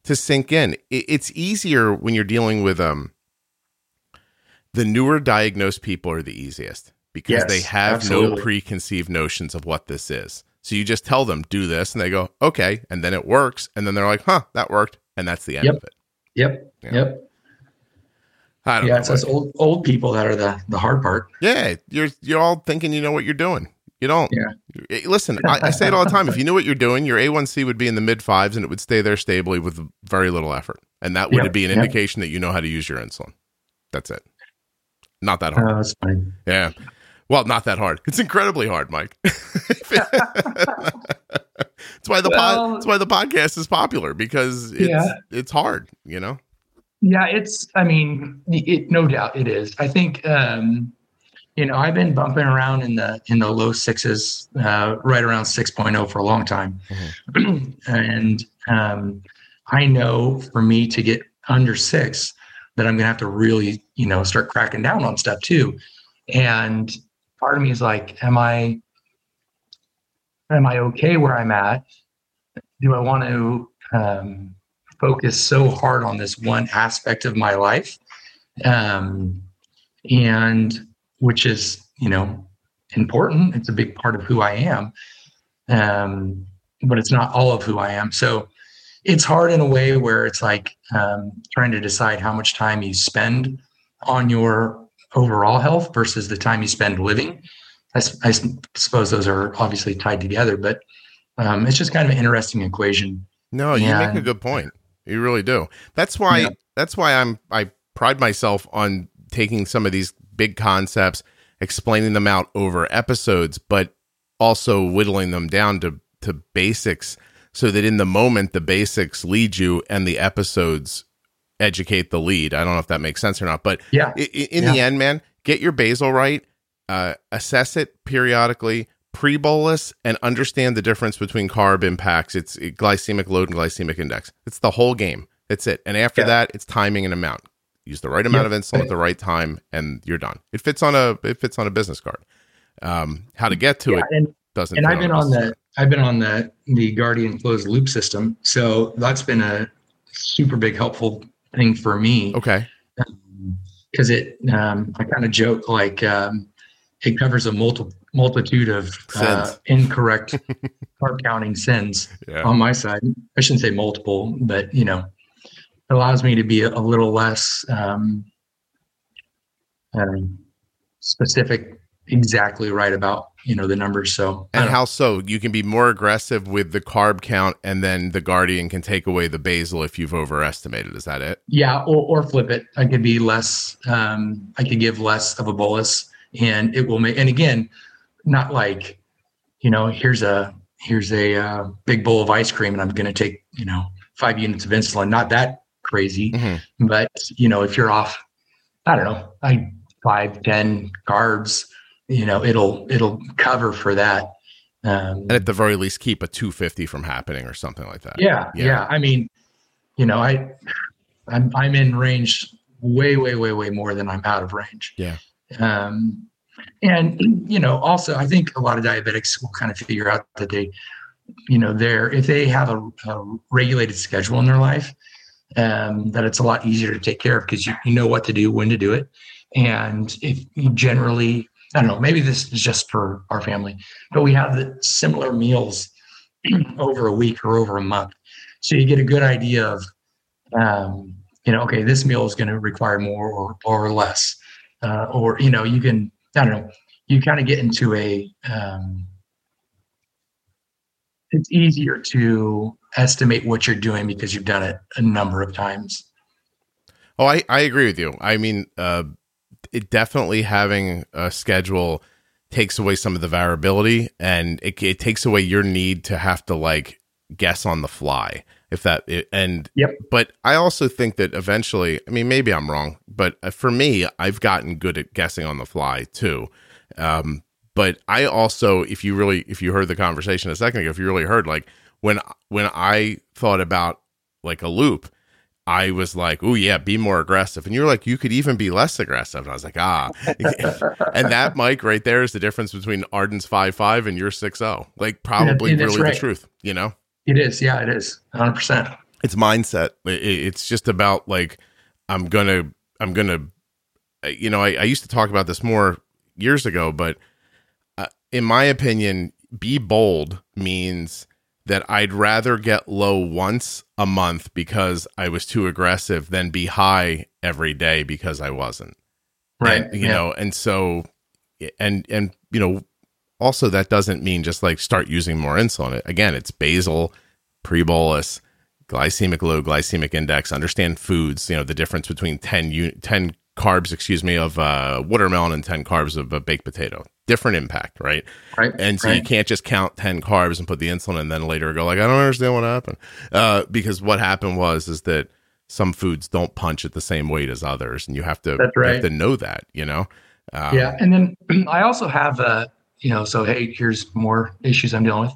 to sink in. It, it's easier when you're dealing with um the newer diagnosed people are the easiest. Because yes, they have absolutely. no preconceived notions of what this is. So you just tell them, do this, and they go, okay, and then it works. And then they're like, huh, that worked. And that's the end yep. of it. Yep, yeah. yep. I don't yeah, know it's us old, old people that are the, the hard part. Yeah, you're you're all thinking you know what you're doing. You don't. Yeah. Listen, I, I say it all the time. If you knew what you're doing, your A one C would be in the mid-fives, and it would stay there stably with very little effort. And that would yep. be an indication yep. that you know how to use your insulin. That's it. Not that hard. Oh, that's fine. Yeah. Well, not that hard. It's incredibly hard, Mike. That's why the well, pod, that's why the podcast is popular, because it's yeah. it's hard, you know. Yeah, it's. I mean, it no doubt it is. I think um, you know, I've been bumping around in the in the low sixes, uh, right around six point oh for a long time, mm-hmm. and um, I know for me to get under six, that I'm gonna have to really, you know, start cracking down on stuff too, and. Part of me is like, am I, am I okay where I'm at? Do I want to um, focus so hard on this one aspect of my life? Um, and which is, you know, important. It's a big part of who I am. Um, but it's not all of who I am. So it's hard in a way where it's like um, trying to decide how much time you spend on your overall health versus the time you spend living. I, I suppose those are obviously tied together, but um, it's just kind of an interesting equation. No, you and, make a good point. You really do. That's why. Yeah. That's why I'm. I pride myself on taking some of these big concepts, explaining them out over episodes, but also whittling them down to to basics, so that in the moment the basics lead you, and the episodes educate the lead. I don't know if that makes sense or not, but yeah. in, in yeah. the end, man, get your basal right. Uh, assess it periodically, pre-bolus, and understand the difference between carb impacts. It's it, glycemic load and glycemic index. It's the whole game. That's it. And after yeah. that, it's timing and amount. Use the right amount yeah. of insulin at the right time, and you're done. It fits on a it fits on a business card. Um, how to get to yeah, it and, doesn't. And I've been on, on the I've been on the the Guardian closed loop system, so that's been a super big helpful thing for me. Okay, because um, it um, I kind of joke like. Um, It covers a multi- multitude of uh, incorrect carb counting sins yeah. on my side. I shouldn't say multiple, but, you know, it allows me to be a, a little less um, um, specific, exactly right about, you know, the numbers. So, and how so? You can be more aggressive with the carb count, and then the Guardian can take away the basal if you've overestimated. Is that it? Yeah, or, or flip it. I could be less, um, I could give less of a bolus. And it will make, and again, not like, you know, here's a, here's a uh, big bowl of ice cream and I'm going to take, you know, five units of insulin, not that crazy, mm-hmm. but you know, if you're off, I don't know, like five, ten carbs, you know, it'll, it'll cover for that. Um, and at the very least keep a two fifty from happening or something like that. Yeah. Yeah. yeah. I mean, you know, I, I'm, I'm in range way, way, way, way more than I'm out of range. Yeah. Um, and, you know, also, I think a lot of diabetics will kind of figure out that they, you know, they're, if they have a, a regulated schedule in their life, um, that it's a lot easier to take care of because you, you know what to do, when to do it. And if you generally, I don't know, maybe this is just for our family, but we have the similar meals over a week or over a month. So you get a good idea of, um, you know, okay, this meal is going to require more or, or less. Uh, or, you know, you can, I don't know, you kind of get into a, um, it's easier to estimate what you're doing because you've done it a number of times. Oh, I, I agree with you. I mean, uh, it definitely having a schedule takes away some of the variability, and it, it takes away your need to have to like guess on the fly. If that, and, yep. But I also think that eventually, I mean, maybe I'm wrong, but for me, I've gotten good at guessing on the fly too. Um, but I also, if you really, if you heard the conversation a second ago, if you really heard, like when, when I thought about like a loop, I was like, oh yeah, be more aggressive. And you're like, you could even be less aggressive. And I was like, ah, and that Mike right there is the difference between Arden's five, five and your six, oh, like probably yeah, really right. the truth, you know? It is. Yeah, it is. one hundred percent. It's mindset. It's just about like, I'm going to, I'm going to, you know, I, I used to talk about this more years ago, but uh, in my opinion, be bold means that I'd rather get low once a month because I was too aggressive than be high every day because I wasn't. Right. And, you yeah. know, and so, and, and, you know, also, that doesn't mean just like start using more insulin. Again, it's basal, pre-bolus, glycemic load, glycemic index. Understand foods. You know the difference between ten, ten carbs, excuse me, of uh, watermelon and ten carbs of a baked potato. Different impact, right? Right. And so right. you can't just count ten carbs and put the insulin, and then later go like, I don't understand what happened, uh, because what happened was is that some foods don't punch at the same weight as others, and you have to right. you have to know that. You know. Um, yeah, and then I also have a. You know, so, hey, here's more issues I'm dealing with.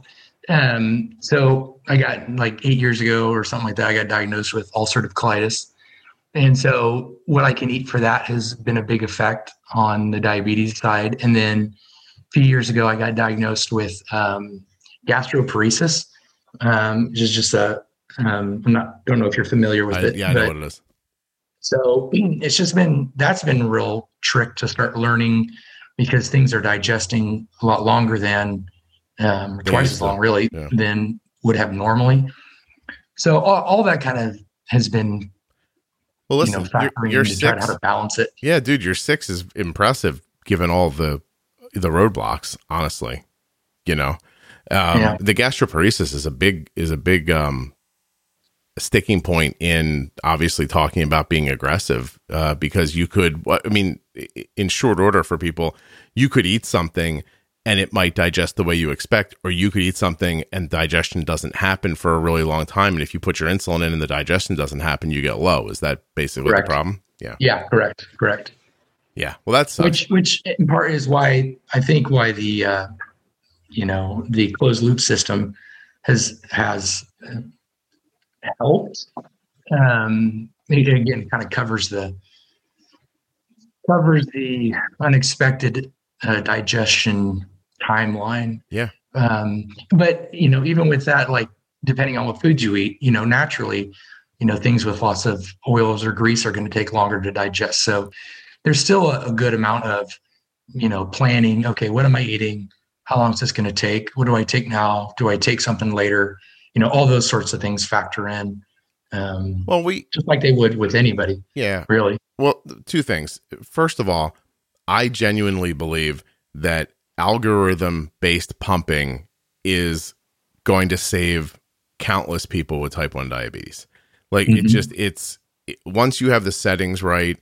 Um, so I got like eight years ago or something like that, I got diagnosed with ulcerative colitis. And so what I can eat for that has been a big effect on the diabetes side. And then a few years ago, I got diagnosed with um, gastroparesis, um, which is just a, um, I'm not, don't know if you're familiar with I, it. Yeah, I know what it is. So it's just been, that's been a real trick to start learning because things are digesting a lot longer than um, twice as long, really, yeah. than would have normally. So all, all that kind of has been, well, listen, you know, factoring your, your six, try to how to balance it. Yeah, dude, your six is impressive given all the the roadblocks. Honestly, you know, um, yeah. the gastroparesis is a big is a big um, sticking point in obviously talking about being aggressive, uh, because you could. I mean, in short order for people, you could eat something and it might digest the way you expect, or you could eat something and digestion doesn't happen for a really long time. And if you put your insulin in and the digestion doesn't happen, you get low. Is that basically correct. The problem? Yeah. Yeah. Correct. Correct. Yeah. Well, that's which, which in part is why I think why the, uh, you know, the closed loop system has, has helped. Um, it again kind of covers the, covers the unexpected uh, digestion timeline. Yeah. Um, but you know, even with that, like depending on what food you eat, you know, naturally, you know, things with lots of oils or grease are going to take longer to digest. So there's still a, a good amount of, you know, planning. Okay, what am I eating? How long is this going to take? What do I take now? Do I take something later? You know, all those sorts of things factor in. Um, well, we just like they would with anybody. Yeah, really. Well, two things. First of all, I genuinely believe that algorithm-based pumping is going to save countless people with type one diabetes. Like mm-hmm. it just, it's it, once you have the settings right,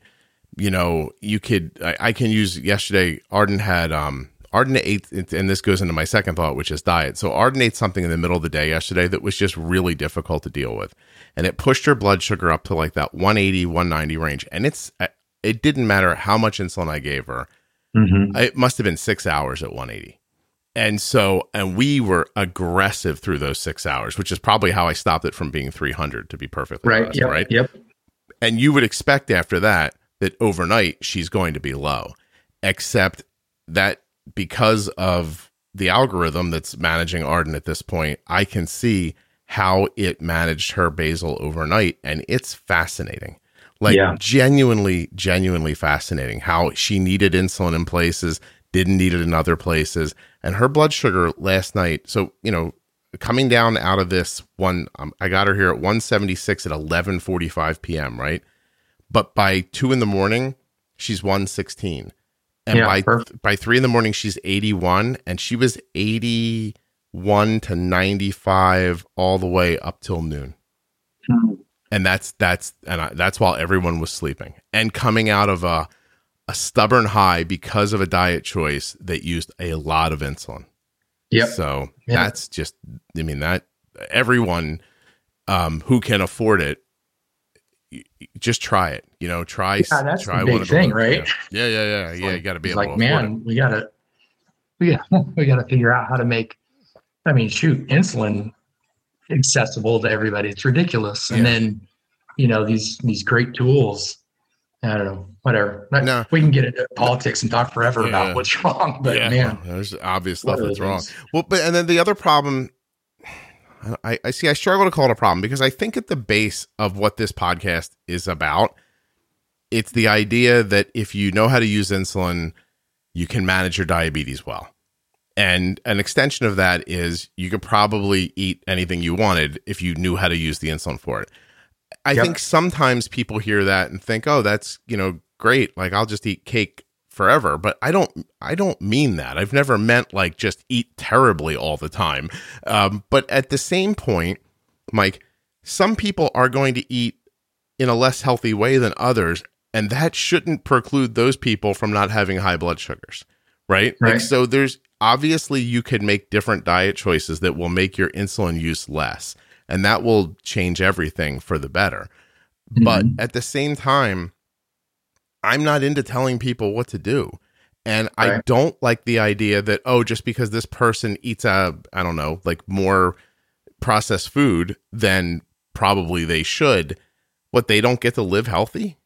you know, you could, I, I can use yesterday, Arden had, um, Arden ate, and this goes into my second thought, which is diet. So Arden ate something in the middle of the day yesterday that was just really difficult to deal with. And it pushed her blood sugar up to like that one eighty, one ninety range. And it's, it didn't matter how much insulin I gave her. Mm-hmm. It must have been six hours at one eighty. And so, and we were aggressive through those six hours, which is probably how I stopped it from being three hundred, to be perfectly right, honest, yep, right? Yep. And you would expect after that, that overnight she's going to be low, except that because of the algorithm that's managing Arden at this point, I can see how it managed her basal overnight. And it's fascinating. Like yeah. genuinely, genuinely fascinating how she needed insulin in places, didn't need it in other places. And her blood sugar last night. So, you know, coming down out of this one, um, I got her here at one seventy-six at eleven forty-five p.m., right? But by two in the morning, she's one sixteen. And yeah, by th- by three in the morning, she's eighty-one. And she was eighty-one to ninety-five all the way up till noon. Mm-hmm. And that's that's and I, that's while everyone was sleeping and coming out of a a stubborn high because of a diet choice that used a lot of insulin. Yep. So yeah. that's just, I mean, that everyone um, who can afford it, you, you just try it. You know, try yeah, that's try the big one thing, of right? Yeah, yeah, yeah, yeah. It's yeah like, you got to be able like, to man, afford it. we gotta we gotta we gotta figure out how to make. I mean, shoot, insulin accessible to everybody. It's ridiculous. And yeah. then, you know, these these great tools, I don't know, whatever. Not, no. We can get into politics and talk forever yeah. about what's wrong, but yeah. man. There's obvious stuff that's wrong. Well, but and then the other problem, I, I see, I struggle to call it a problem because I think at the base of what this podcast is about, it's the idea that if you know how to use insulin, you can manage your diabetes well. And an extension of that is you could probably eat anything you wanted if you knew how to use the insulin for it. I yep. think sometimes people hear that and think, oh, that's, you know, great. Like I'll just eat cake forever. But I don't, I don't mean that. I've never meant like just eat terribly all the time. Um, but at the same point, Mike, some people are going to eat in a less healthy way than others. And that shouldn't preclude those people from not having high blood sugars. Right? Right. Like, so there's, obviously, you could make different diet choices that will make your insulin use less, and that will change everything for the better. Mm-hmm. But at the same time, I'm not into telling people what to do. And right. I don't like the idea that, oh, just because this person eats, a, I don't know, like more processed food than probably they should, what, they don't get to live healthy?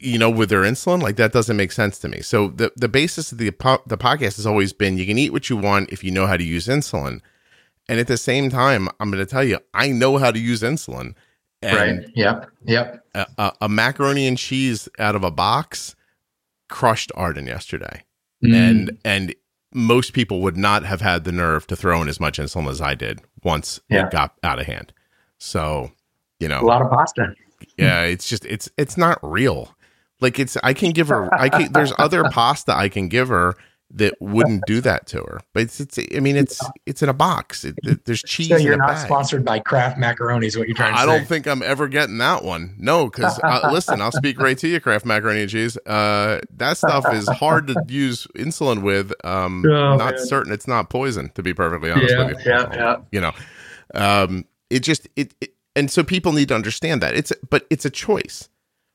You know, with their insulin, like that doesn't make sense to me. So the, the basis of the po- the podcast has always been you can eat what you want if you know how to use insulin. And at the same time, I'm going to tell you, I know how to use insulin. And right. Yep. Yep. A, a, a macaroni and cheese out of a box crushed Arden yesterday. Mm. And and most people would not have had the nerve to throw in as much insulin as I did once yeah. it got out of hand. So, you know, a lot of pasta. Yeah, it's just it's it's not real. Like it's I can give her I can there's other pasta I can give her that wouldn't do that to her. But it's it's I mean it's it's in a box. It, it, there's cheese. So you're in a not bag. Sponsored by Kraft Macaroni is what you're trying to I say. I don't think I'm ever getting that one. No, because uh, listen, I'll speak right to you, Kraft Macaroni and Cheese. Uh, that stuff is hard to use insulin with. Um, oh, not man. certain it's not poison. To be perfectly honest yeah, with you, yeah, yeah. You know, um, it just it, it and so people need to understand that it's but it's a choice.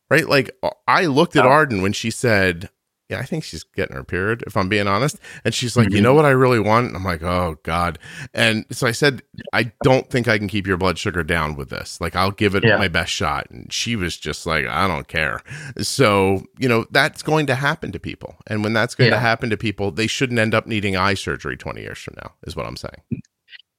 Right? Like I looked at Arden when she said, yeah, I think she's getting her period, if I'm being honest. And she's like, mm-hmm. you know what I really want? And I'm like, oh God. And so I said, I don't think I can keep your blood sugar down with this. Like I'll give it yeah. my best shot. And she was just like, I don't care. So, you know, that's going to happen to people. And when that's going yeah. to happen to people, they shouldn't end up needing eye surgery twenty years from now is what I'm saying.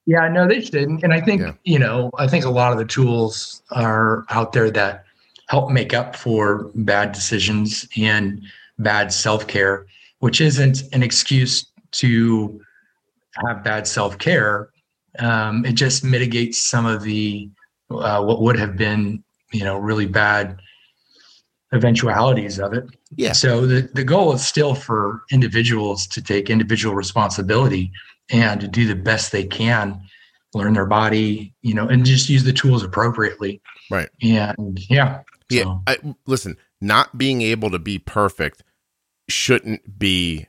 Yeah, no, they shouldn't. And I think, yeah. you know, I think a lot of the tools are out there that help make up for bad decisions and bad self-care, which isn't an excuse to have bad self-care. Um, it just mitigates some of the uh, what would have been, you know, really bad eventualities of it. Yeah. So the, the goal is still for individuals to take individual responsibility and to do the best they can, learn their body, you know, and just use the tools appropriately. Right. And yeah. Yeah. So. I, listen, not being able to be perfect shouldn't be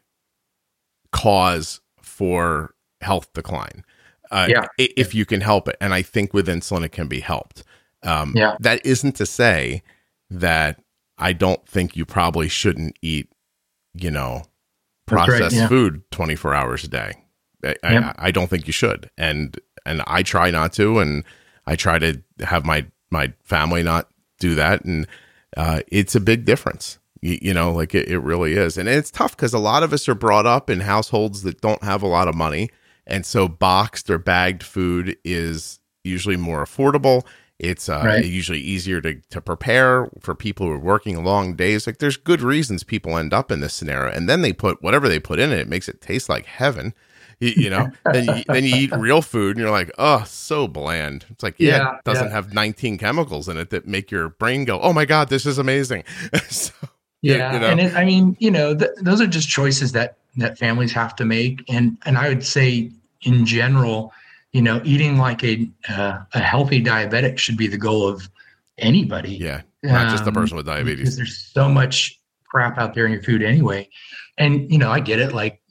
cause for health decline. Uh, yeah. If you can help it. And I think with insulin, it can be helped. Um, yeah. That isn't to say that I don't think you probably shouldn't eat, you know, processed right, yeah. food twenty-four hours a day. I, yeah. I, I don't think you should. And, and I try not to, and I try to have my, my family not do that. And, uh, it's a big difference, you, you know, like it, it really is. And it's tough because a lot of us are brought up in households that don't have a lot of money. And so boxed or bagged food is usually more affordable. It's uh, right. usually easier to, to prepare for people who are working long days. Like there's good reasons people end up in this scenario. And then they put whatever they put in it, it makes it taste like heaven. You know, then you, then you eat real food and you're like, oh, so bland. It's like, yeah, yeah it doesn't yeah. have nineteen chemicals in it that make your brain go, oh my God, this is amazing. so, yeah. You know. And it, I mean, you know, th- those are just choices that, that families have to make. And, and I would say in general, you know, eating like a, uh, a healthy diabetic should be the goal of anybody. Yeah. Not um, just the person with diabetes. Because there's so much crap out there in your food anyway. And, you know, I get it. Like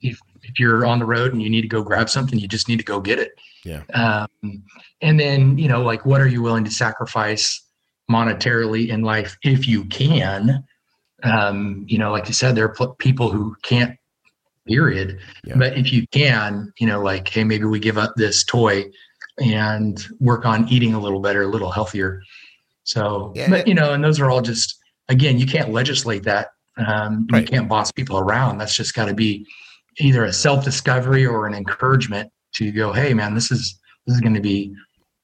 if, If you're on the road and you need to go grab something, you just need to go get it. Yeah. Um, and then, you know, like, what are you willing to sacrifice monetarily in life if you can? Um, you know, like you said, there are pl- people who can't, period. Yeah. But if you can, you know, like, hey, maybe we give up this toy and work on eating a little better, a little healthier. So, yeah, but, you know, and those are all just, again, you can't legislate that. Um, right. You can't boss people around. That's just got to be either a self-discovery or an encouragement to go, hey man, this is, this is going to be,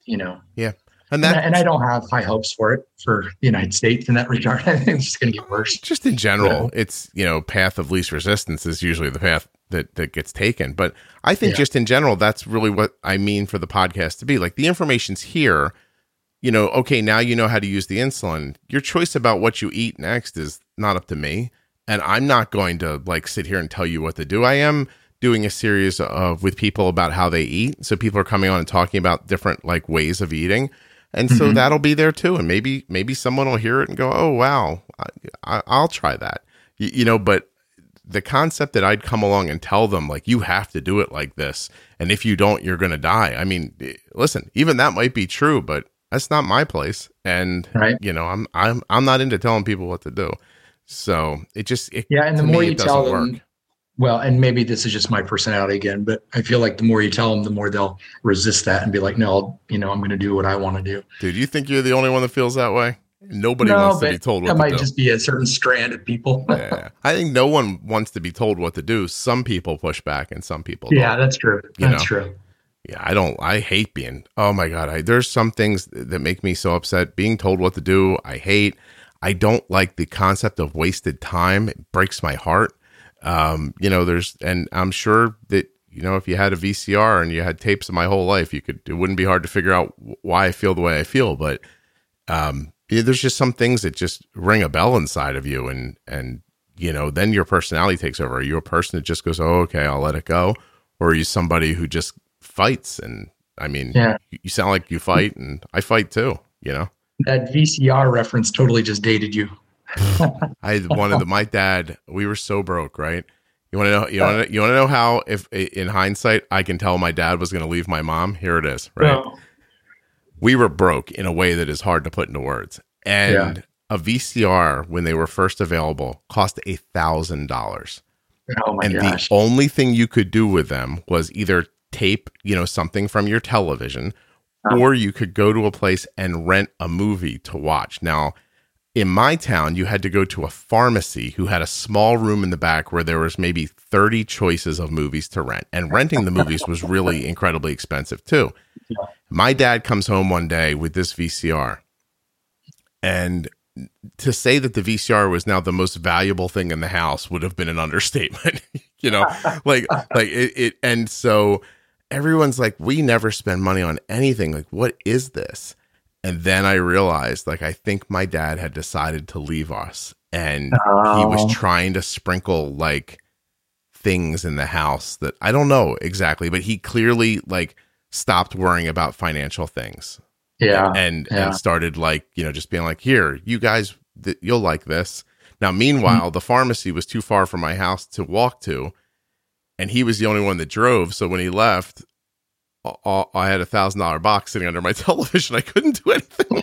you know, yeah. And that, and I, and I don't have high hopes for it for the United States in that regard. I think it's just going to get worse. Just in general, yeah. it's, you know, path of least resistance is usually the path that, that gets taken. But I think yeah. just in general, that's really what I mean for the podcast to be like, the information's here, you know, okay, now you know how to use the insulin. Your choice about what you eat next is not up to me. And I'm not going to like sit here and tell you what to do. I am doing a series of with people about how they eat. So people are coming on and talking about different like ways of eating. And mm-hmm. so that'll be there too. And maybe, maybe someone will hear it and go, oh, wow, I, I'll try that, you, you know, but the concept that I'd come along and tell them like, you have to do it like this. And if you don't, you're going to die. I mean, listen, even that might be true, but that's not my place. And right. you know, I'm, I'm, I'm not into telling people what to do. So it just, it, yeah. And the more me, you tell them, work. well, and maybe this is just my personality again, but I feel like the more you tell them, the more they'll resist that and be like, no, I'll, you know, I'm going to do what I want to do. Dude, you think you're the only one that feels that way? Nobody no, wants to be told what to do. That might just be a certain strand of people. yeah, I think no one wants to be told what to do. Some people push back and some people don't. Yeah, that's true. You that's know? true. Yeah, I don't, I hate being, oh my God, I, there's some things that make me so upset. Being told what to do, I hate. I don't like the concept of wasted time. It breaks my heart. Um, you know, there's, and I'm sure that, you know, if you had a V C R and you had tapes of my whole life, you could, it wouldn't be hard to figure out why I feel the way I feel. But, um, yeah, there's just some things that just ring a bell inside of you. And, and, you know, then your personality takes over. Are you a person that just goes, oh, okay, I'll let it go? Or are you somebody who just fights? And I mean, yeah. you sound like you fight, and I fight too, you know? That V C R reference totally just dated you. I had one of the, my dad, we were so broke, right? You want to know, you want to, you want to know how, if in hindsight, I can tell my dad was going to leave my mom. Here it is, right? No. We were broke in a way that is hard to put into words. And yeah. a V C R, when they were first available, cost a thousand dollars. Oh my and gosh. The only thing you could do with them was either tape, you know, something from your television, oh. or you could go to a place and rent a movie to watch. Now, in my town, you had to go to a pharmacy who had a small room in the back where there was maybe thirty choices of movies to rent. And renting the movies was really incredibly expensive too. Yeah. My dad comes home one day with this V C R. And to say that the V C R was now the most valuable thing in the house would have been an understatement, you know, like, like it, it. And so everyone's like, we never spend money on anything. Like, what is this? And then I realized, like, I think my dad had decided to leave us, and oh. he was trying to sprinkle like things in the house that I don't know exactly, but he clearly like stopped worrying about financial things. Yeah. And, yeah. and started like, you know, just being like, here, you guys, th- you'll like this. Now, meanwhile, mm-hmm. the pharmacy was too far from my house to walk to, and he was the only one that drove. So when he left, I had a thousand dollar box sitting under my television. I couldn't do anything.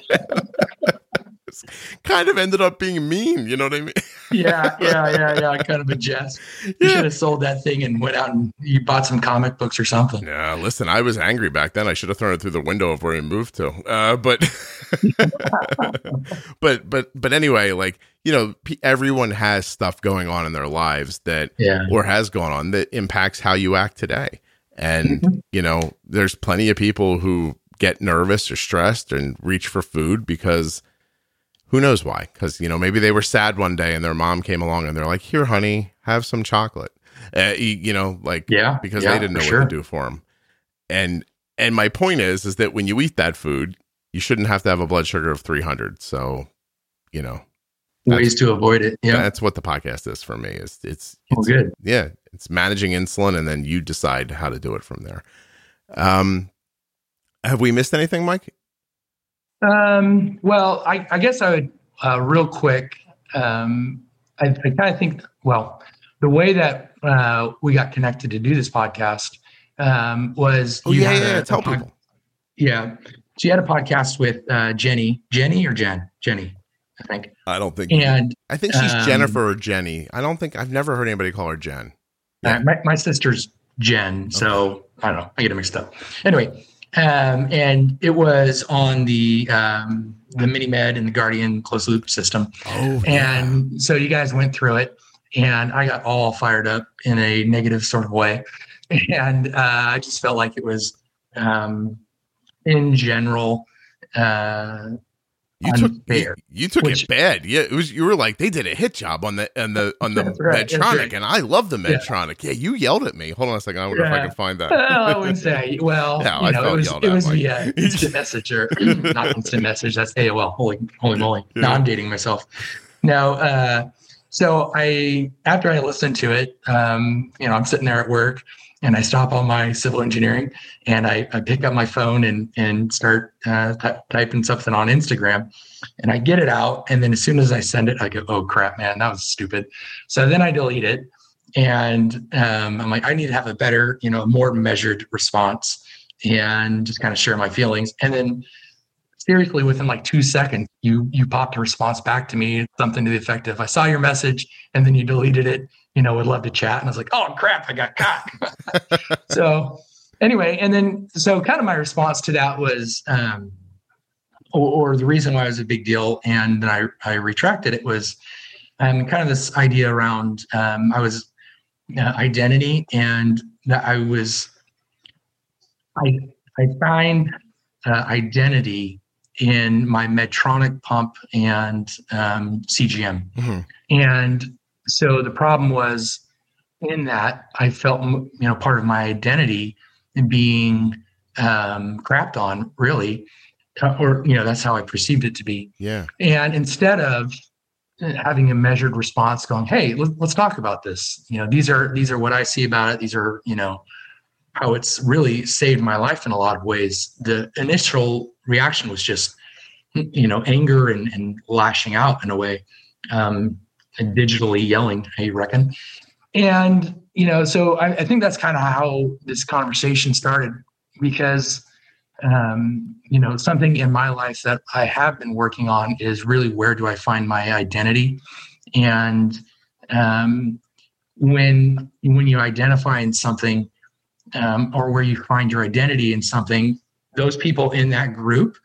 Kind of ended up being mean. You know what I mean? yeah, yeah, yeah, yeah. Kind of a jest. You yeah. should have sold that thing and went out and you bought some comic books or something. Yeah, listen, I was angry back then. I should have thrown it through the window of where we moved to. Uh, but, but, but, but anyway, like, you know, everyone has stuff going on in their lives that, yeah. or has gone on that impacts how you act today. And, you know, there's plenty of people who get nervous or stressed and reach for food because who knows why? Because, you know, maybe they were sad one day and their mom came along and they're like, here, honey, have some chocolate, uh, you know, like, yeah, because yeah, they didn't know sure. what to do for them. And, and my point is, is that when you eat that food, you shouldn't have to have a blood sugar of three hundred. So, you know, ways to avoid it. Yeah. That's what the podcast is for me. It's, it's, it's oh, good. Yeah. It's managing insulin, and then you decide how to do it from there. Um, have we missed anything, Mike? Um, well, I, I guess I would, uh, real quick, um, I, I kind of think, well, the way that uh, we got connected to do this podcast um, was... Oh, you yeah, had yeah, a, tell a pod- people. Yeah. So you had a podcast with uh, Jenny. Jenny or Jen? Jenny. I think. I don't think. And I think she's um, Jennifer or Jenny. I don't think I've never heard anybody call her Jen. Yeah. Uh, my, my sister's Jen, so okay. I don't know. I get it mixed up. Anyway, um, and it was on the um, the Mini Med and the Guardian closed loop system. Oh, yeah. And so you guys went through it, and I got all fired up in a negative sort of way, and uh, I just felt like it was, um, in general. Uh, You took, you, you took Which, it bad. Yeah, it was. You were like, they did a hit job on the on the on the right, Medtronic, right. and I love the Medtronic. Yeah. yeah, you yelled at me. Hold on a second. I wonder yeah. if I can find that. I wouldn't say. Well, no, you I know, felt it was, yelled it at was like. Yeah, instant messenger, not instant message. That's A O L. Holy, holy moly! Yeah. Now I'm dating myself. Now, uh, so I after I listened to it, um, you know, I'm sitting there at work, and I stop on my civil engineering, and I, I pick up my phone and and start uh, t- typing something on Instagram, and I get it out. And then as soon as I send it, I go, oh crap, man, that was stupid. So then I delete it, and um, I'm like, I need to have a better, you know, more measured response, and just kind of share my feelings. And then seriously, within like two seconds, you you popped a response back to me, something to the effect of, I saw your message, and then you deleted it. You know, would love to chat. And I was like, oh crap, I got caught. So anyway, and then, so kind of my response to that was, um, or, or the reason why it was a big deal. And then I, I retracted it was, um, kind of this idea around, um, I was uh, identity, and that I was, I, I find uh, identity in my Medtronic pump and, um, C G M. Mm-hmm. And so the problem was in that, I felt, you know, part of my identity being um, crapped on, really, or, you know, that's how I perceived it to be. Yeah. And instead of having a measured response going, hey, let's talk about this. You know, these are, these are what I see about it. These are, you know, how it's really saved my life in a lot of ways. The initial reaction was just, you know, anger and, and lashing out in a way, um, and digitally yelling, I reckon. And, you know, so I, I think that's kind of how this conversation started, because, um, you know, something in my life that I have been working on is really, where do I find my identity? And um, when when you identify in something, um, or where you find your identity in something, those people in that group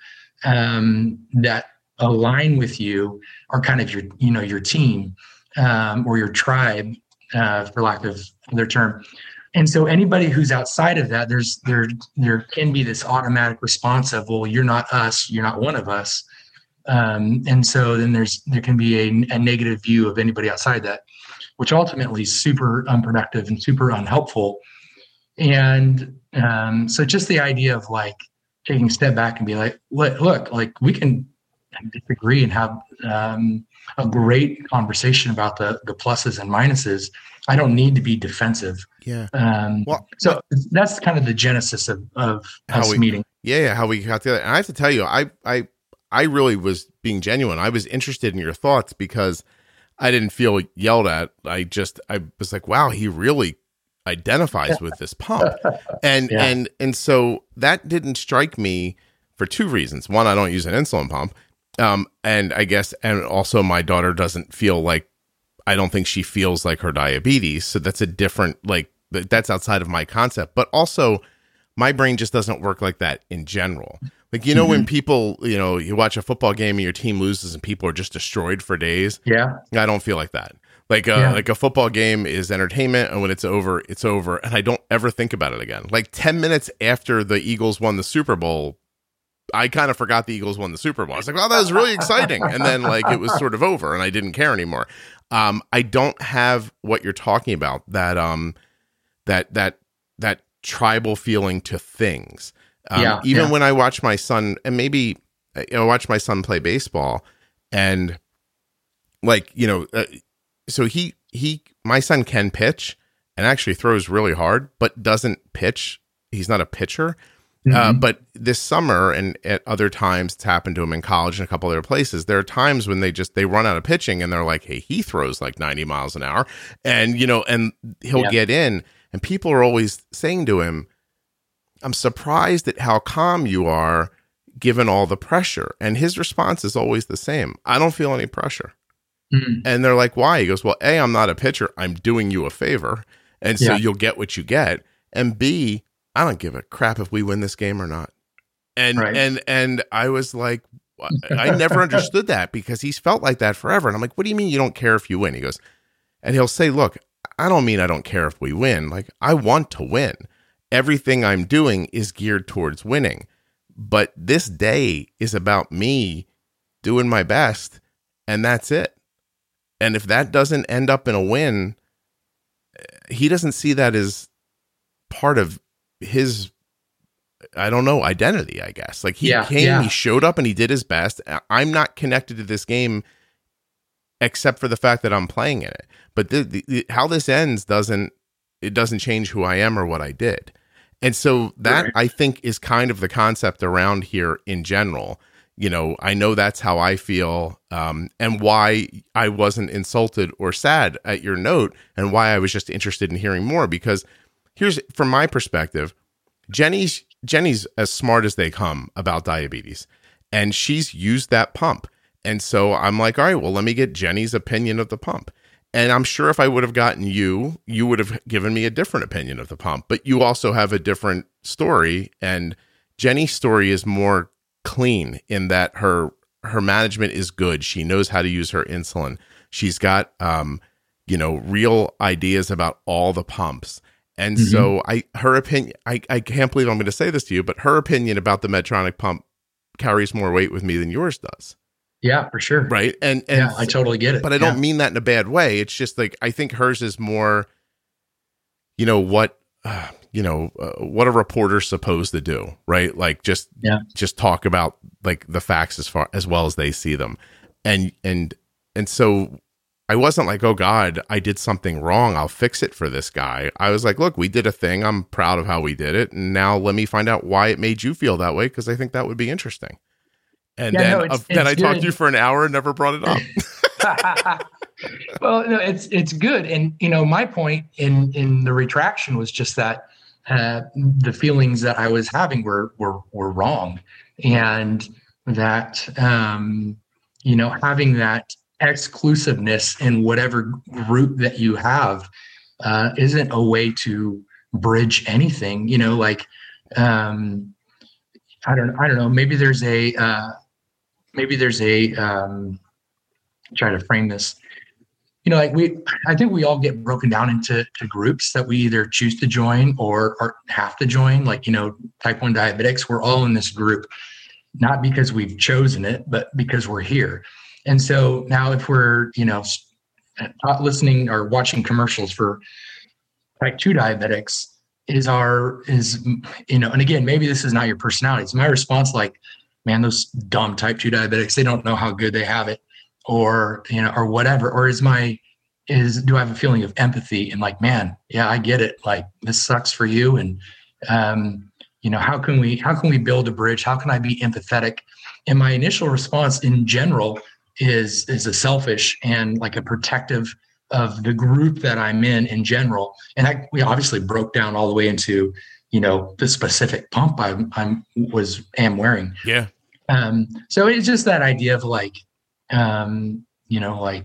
um, that align with you are kind of your, you know, your team, um, or your tribe, uh, for lack of another term. And so anybody who's outside of that, there's there there can be this automatic response of, well, you're not us, you're not one of us. Um, and so then there's there can be a, a negative view of anybody outside that, which ultimately is super unproductive and super unhelpful. And um, so just the idea of like taking a step back and be like, look, look like we can disagree and have um, a great conversation about the the pluses and minuses. I don't need to be defensive. Yeah. Um, well, so that's kind of the genesis of, of us we, meeting. Yeah, yeah. How we got together. And I have to tell you, I, I, I really was being genuine. I was interested in your thoughts because I didn't feel yelled at. I just, I was like, wow, he really identifies with this pump. And, yeah. and, and so that didn't strike me for two reasons. One, I don't use an insulin pump. Um, and I guess, and also my daughter doesn't feel like, I don't think she feels like her diabetes. So that's a different, like, th- that's outside of my concept. But also, my brain just doesn't work like that in general. Like, you know, mm-hmm. when people, you know, you watch a football game and your team loses and people are just destroyed for days. Yeah. I don't feel like that. Like, uh, yeah. like a football game is entertainment. And when it's over, it's over. And I don't ever think about it again. Like ten minutes after the Eagles won the Super Bowl, I kind of forgot the Eagles won the Super Bowl. I was like, wow, that was really exciting. And then, like, it was sort of over and I didn't care anymore. Um, I don't have what you're talking about, that, um, that, that, that tribal feeling to things. Um, yeah, even yeah. when I watch my son, and maybe you know, I watch my son play baseball, and like, you know, uh, so he, he, my son can pitch and actually throws really hard, but doesn't pitch. He's not a pitcher. Mm-hmm. Uh, but this summer, and at other times it's happened to him in college and a couple other places, there are times when they just, they run out of pitching and they're like, hey, he throws like ninety miles an hour, and, you know, and he'll yeah. get in, and people are always saying to him, I'm surprised at how calm you are given all the pressure. And his response is always the same. I don't feel any pressure. Mm-hmm. And they're like, why? He goes, well, A, I'm not a pitcher. I'm doing you a favor. And so yeah. you'll get what you get. And B, I don't give a crap if we win this game or not. And, right. and, and I was like, I never understood that, because he's felt like that forever. And I'm like, what do you mean you don't care if you win? He goes, and he'll say, look, I don't mean I don't care if we win. Like, I want to win. Everything I'm doing is geared towards winning, but this day is about me doing my best, and that's it. And if that doesn't end up in a win, he doesn't see that as part of his, I don't know, identity, I guess. Like, he yeah, came, yeah. he showed up, and he did his best. I'm not connected to this game except for the fact that I'm playing in it. But the, the, the, how this ends doesn't, it doesn't change who I am or what I did. And so that, right. I think, is kind of the concept around here in general. You know, I know that's how I feel, um, and why I wasn't insulted or sad at your note, and why I was just interested in hearing more, because here's, from my perspective, Jenny's Jenny's as smart as they come about diabetes, and she's used that pump. And so I'm like, all right, well, let me get Jenny's opinion of the pump. And I'm sure if I would have gotten you, you would have given me a different opinion of the pump, but you also have a different story. And Jenny's story is more clean in that her, her management is good. She knows how to use her insulin. She's got, um, you know, real ideas about all the pumps. And mm-hmm. so I, her opinion, I, I can't believe I'm going to say this to you, but her opinion about the Medtronic pump carries more weight with me than yours does. Yeah, for sure. Right. And, and yeah, I totally get it. But I yeah. don't mean that in a bad way. It's just like, I think hers is more, you know, what, uh, you know, uh, what a reporter's supposed to do, right? Like just, yeah. just talk about like the facts as far as well as they see them. And, and, and so I wasn't like, oh God, I did something wrong, I'll fix it for this guy. I was like, look, we did a thing, I'm proud of how we did it, and now let me find out why it made you feel that way, because I think that would be interesting. And yeah, then, no, it's, uh, it's then I good. talked to you for an hour and never brought it up. Well, no, it's it's good. And, you know, my point in, in the retraction was just that uh, the feelings that I was having were were were wrong. And that, um, you know, having that exclusiveness in whatever group that you have uh, isn't a way to bridge anything, you know, like, um, I don't, I don't know. Maybe there's a, uh, maybe there's a, um, try to frame this, you know, like we, I think we all get broken down into to groups that we either choose to join or, or have to join. Like, you know, type one diabetics, we're all in this group, not because we've chosen it, but because we're here. And so now if we're, you know, not listening or watching commercials for type two diabetics, is our, is, you know, and again, maybe this is not your personality, it's my response, like, man, those dumb type two diabetics, they don't know how good they have it, or, you know, or whatever. Or is my, is, do I have a feeling of empathy and like, man, yeah, I get it. Like, this sucks for you. And, um, you know, how can we, how can we build a bridge? How can I be empathetic? And my initial response in general is, is a selfish and like a protective of the group that I'm in in general. And I, we obviously broke down all the way into, you know, the specific pump I I'm, was, am wearing. Yeah. Um, so it's just that idea of like, um, you know, like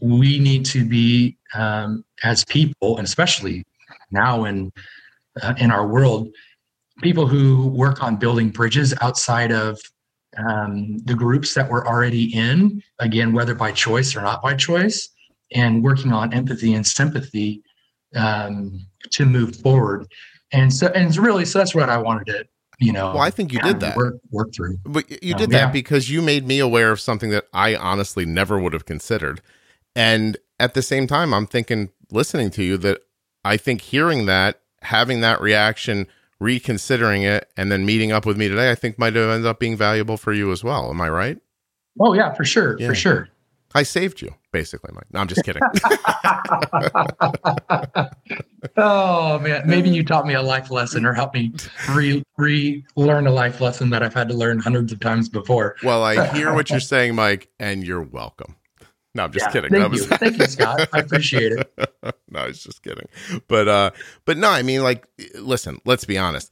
we need to be, um, as people, and especially now in, uh, in our world, people who work on building bridges outside of, um, the groups that we're already in, again, whether by choice or not by choice, and working on empathy and sympathy um, to move forward. And so, and it's really, so that's what I wanted to, you know, well, I think you did that work, work through, but you um, did that yeah. because you made me aware of something that I honestly never would have considered. And at the same time, I'm thinking, listening to you, that I think hearing that, having that reaction, reconsidering it, and then meeting up with me today, I think might have ended up being valuable for you as well. Am I right? Oh yeah, for sure. Yeah. For sure. I saved you, basically, Mike. No, I'm just kidding. Oh, man. Maybe you taught me a life lesson, or helped me re relearn a life lesson that I've had to learn hundreds of times before. Well, I hear what you're saying, Mike, and you're welcome. No, I'm just yeah, kidding. Thank, that was... you. Thank you, Scott. I appreciate it. No, I was just kidding. But, uh, but no, I mean, like, listen, let's be honest.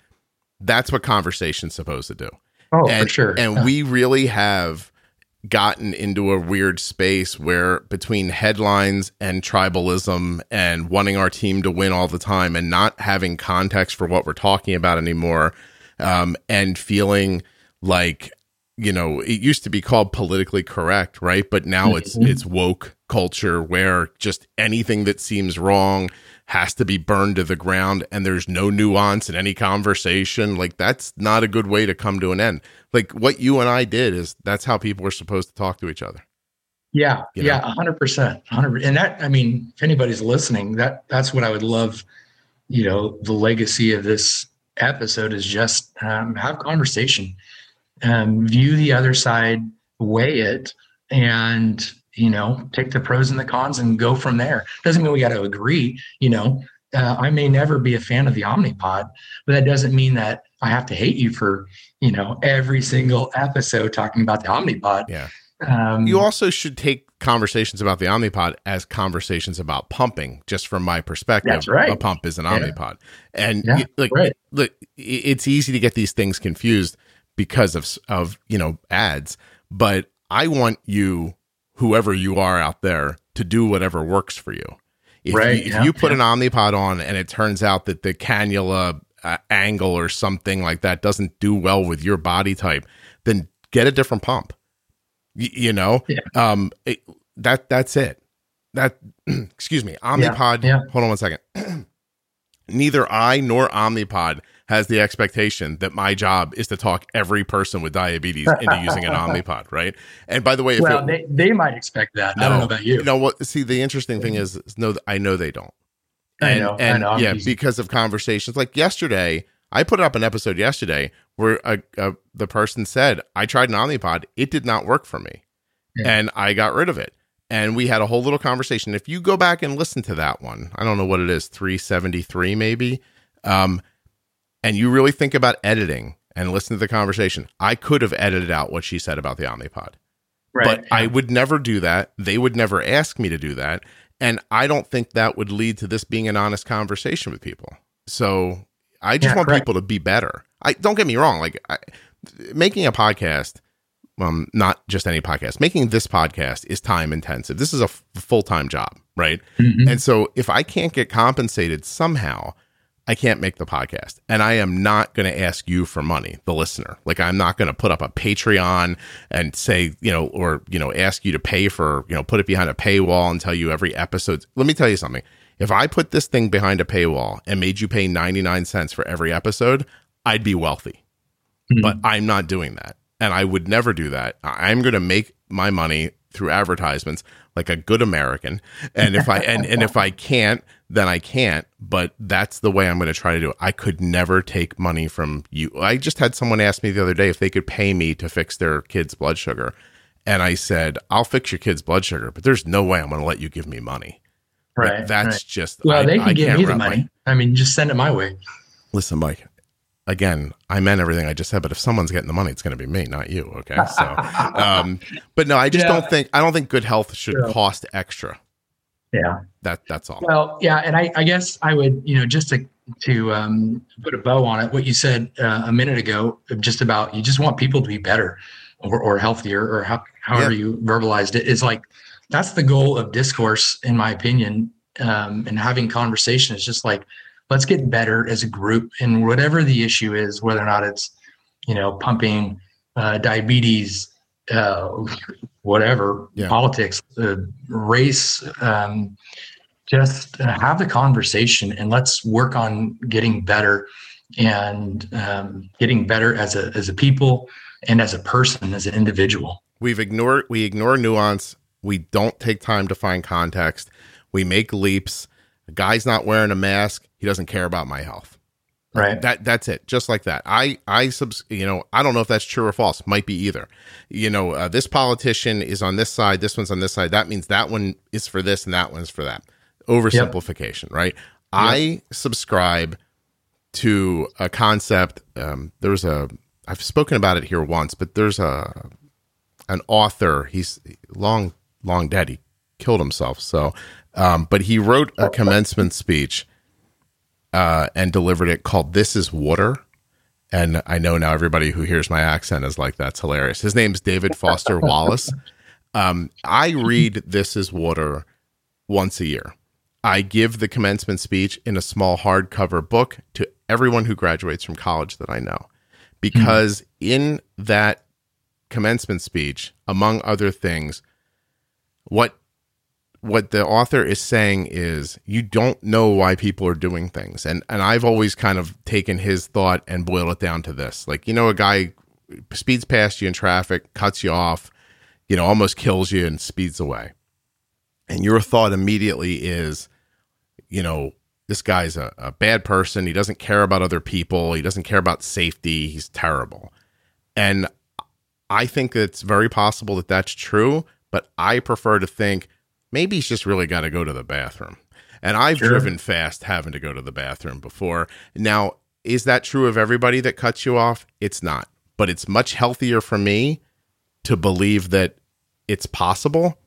That's what conversation's supposed to do. Oh, and, for sure. And yeah. we really have gotten into a weird space where, between headlines and tribalism and wanting our team to win all the time and not having context for what we're talking about anymore, um, and feeling like, you know, it used to be called politically correct, right? But now it's, it's woke culture, where just anything that seems wrong has to be burned to the ground, and there's no nuance in any conversation. Like, that's not a good way to come to an end. Like, what you and I did is, that's how people are supposed to talk to each other. Yeah. You yeah. A hundred percent. And that, I mean, if anybody's listening, that that's what I would love, you know, the legacy of this episode is just, um, have conversation, um, view the other side, weigh it, and, you know, take the pros and the cons and go from there. Doesn't mean we got to agree. You know, uh, I may never be a fan of the Omnipod, but that doesn't mean that I have to hate you for, you know, every single episode talking about the Omnipod. Yeah. Um, you also should take conversations about the Omnipod as conversations about pumping. Just from my perspective, that's right. A pump is an yeah. Omnipod. And yeah, it, like, right. look, it's easy to get these things confused because of, of, you know, ads, but I want you, whoever you are out there, to do whatever works for you. If, right, you, yeah, if you put yeah. an Omnipod on and it turns out that the cannula uh, angle or something like that doesn't do well with your body type, then get a different pump. Y- you know, yeah. um, it, that that's it. That excuse me, Omnipod. Yeah, yeah. Hold on one second. Neither I nor Omnipod has the expectation that my job is to talk every person with diabetes into using an Omnipod, right? And by the way, if well, it, they, they might expect that. No, I don't know about you. You know what? See, the interesting thing is, is, no, I know they don't. And, I know, and I know. Yeah, because of conversations like yesterday, I put up an episode yesterday where a, a, the person said, I tried an Omnipod. It did not work for me. Yeah. And I got rid of it. And we had a whole little conversation. If you go back and listen to that one, I don't know what it is, three seventy-three maybe. Um, and you really think about editing and listen to the conversation. I could have edited out what she said about the Omnipod. Right. But yeah. I would never do that. They would never ask me to do that. And I don't think that would lead to this being an honest conversation with people. So I just yeah, want correct. people to be better. I don't get me wrong. Like I, making a podcast, um, not just any podcast, making this podcast is time intensive. This is a f- full-time job, right? Mm-hmm. And so if I can't get compensated somehow, I can't make the podcast. And I am not going to ask you for money, the listener. Like I'm not going to put up a Patreon and say, you know, or, you know, ask you to pay for, you know, put it behind a paywall and tell you every episode. Let me tell you something. If I put this thing behind a paywall and made you pay ninety-nine cents for every episode, I'd be wealthy. Mm-hmm. But I'm not doing that. And I would never do that. I'm going to make my money through advertisements like a good American. And if I and, and if I can't, then I can't. But that's the way I'm going to try to do it. I could never take money from you. I just had someone ask me the other day if they could pay me to fix their kid's blood sugar. And I said, I'll fix your kid's blood sugar, but there's no way I'm going to let you give me money. Right. But that's right. just. Well, I, they can I give me the money. My, I mean, just send it my way. Listen, Mike, again, I meant everything I just said, but if someone's getting the money, it's going to be me, not you. Okay. So, um, but no, I just yeah. don't think, I don't think good health should sure. cost extra. Yeah. That that's all. Well, yeah. And I, I guess I would, you know, just to, to, um, put a bow on it, what you said uh, a minute ago, just about, you just want people to be better or, or healthier or how, however yeah. you verbalized it. It's like, that's the goal of discourse, in my opinion, um, and having conversation is just like, let's get better as a group. And whatever the issue is, whether or not it's, you know, pumping, uh, diabetes, uh, whatever, yeah. politics, uh, race, um, just uh, have the conversation and let's work on getting better and um, getting better as a as a people and as a person, as an individual. We've ignored, we ignore nuance. We don't take time to find context. We make leaps. The guy's not wearing a mask. He doesn't care about my health. Right. That that's it. Just like that. I I subs. You know. I don't know if that's true or false. Might be either. You know. Uh, this politician is on this side. This one's on this side. That means that one is for this and that one's for that. Oversimplification. Yep. Right. Yep. I subscribe to a concept. Um, there's a. I've spoken about it here once, but there's a an author. He's long. long dead. He killed himself. So, um, but he wrote a commencement speech, uh, and delivered it called "This is Water." And I know now everybody who hears my accent is like, that's hilarious. His name's David Foster Wallace. Um, I read "This is Water" once a year. I give the commencement speech in a small hardcover book to everyone who graduates from college that I know, because mm-hmm. in that commencement speech, among other things, What what the author is saying is you don't know why people are doing things. And and I've always kind of taken his thought and boiled it down to this. Like, you know, a guy speeds past you in traffic, cuts you off, you know, almost kills you and speeds away. And your thought immediately is, you know, this guy's a, a bad person. He doesn't care about other people. He doesn't care about safety. He's terrible. And I think it's very possible that that's true. But I prefer to think maybe he's just really got to go to the bathroom. And I've sure. driven fast having to go to the bathroom before. Now, is that true of everybody that cuts you off? It's not. But it's much healthier for me to believe that it's possible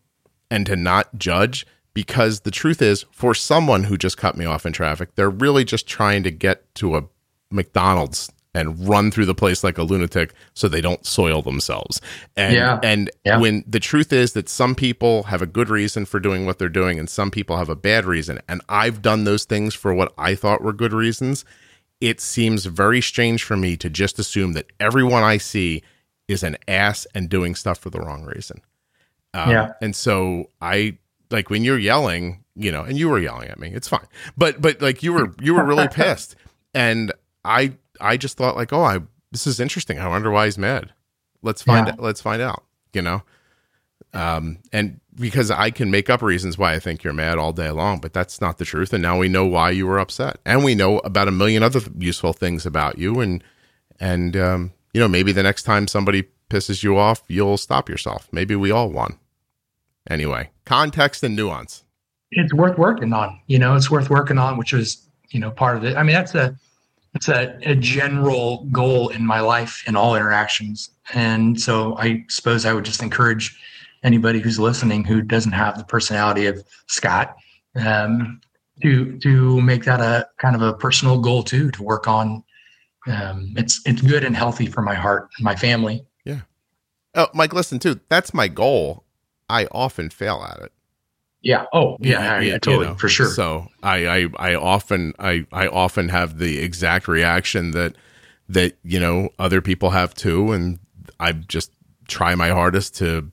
and to not judge. Because the truth is, for someone who just cut me off in traffic, they're really just trying to get to a McDonald's and run through the place like a lunatic so they don't soil themselves. And yeah. and yeah. when the truth is that some people have a good reason for doing what they're doing and some people have a bad reason, and I've done those things for what I thought were good reasons, it seems very strange for me to just assume that everyone I see is an ass and doing stuff for the wrong reason. Um, yeah. And so I, like when you're yelling, you know, and you were yelling at me, it's fine. But, but like you were, you were really pissed. And I, I just thought like, oh, I this is interesting. I wonder why he's mad. Let's find yeah. out. Let's find out. You know, Um, and because I can make up reasons why I think you're mad all day long, but that's not the truth. And now we know why you were upset, and we know about a million other useful things about you. And, and, um, you know, maybe the next time somebody pisses you off, you'll stop yourself. Maybe we all won. Anyway, context and nuance. It's worth working on, you know, it's worth working on, which is, you know, part of it. I mean, that's a, that's a, a general goal in my life in all interactions. And so I suppose I would just encourage anybody who's listening who doesn't have the personality of Scott, um, to, to make that a kind of a personal goal too, to work on. Um, it's, it's good and healthy for my heart and my family. Yeah. Oh, Mike, listen too. That's my goal. I often fail at it. Yeah. Oh, yeah. Yeah. Totally. You know, for sure. So I, I, I often, I, I often have the exact reaction that, that, you know, other people have too. And I just try my hardest to,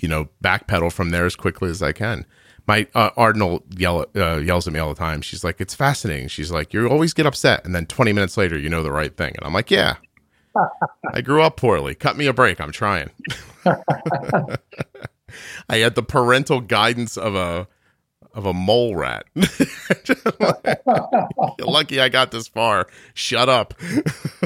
you know, backpedal from there as quickly as I can. My uh, Ardenal yell, uh, yells at me all the time. She's like, it's fascinating. She's like, you always get upset. And then twenty minutes later, you know the right thing. And I'm like, yeah, I grew up poorly. Cut me a break. I'm trying. I had the parental guidance of a of a mole rat. You're lucky I got this far. Shut up.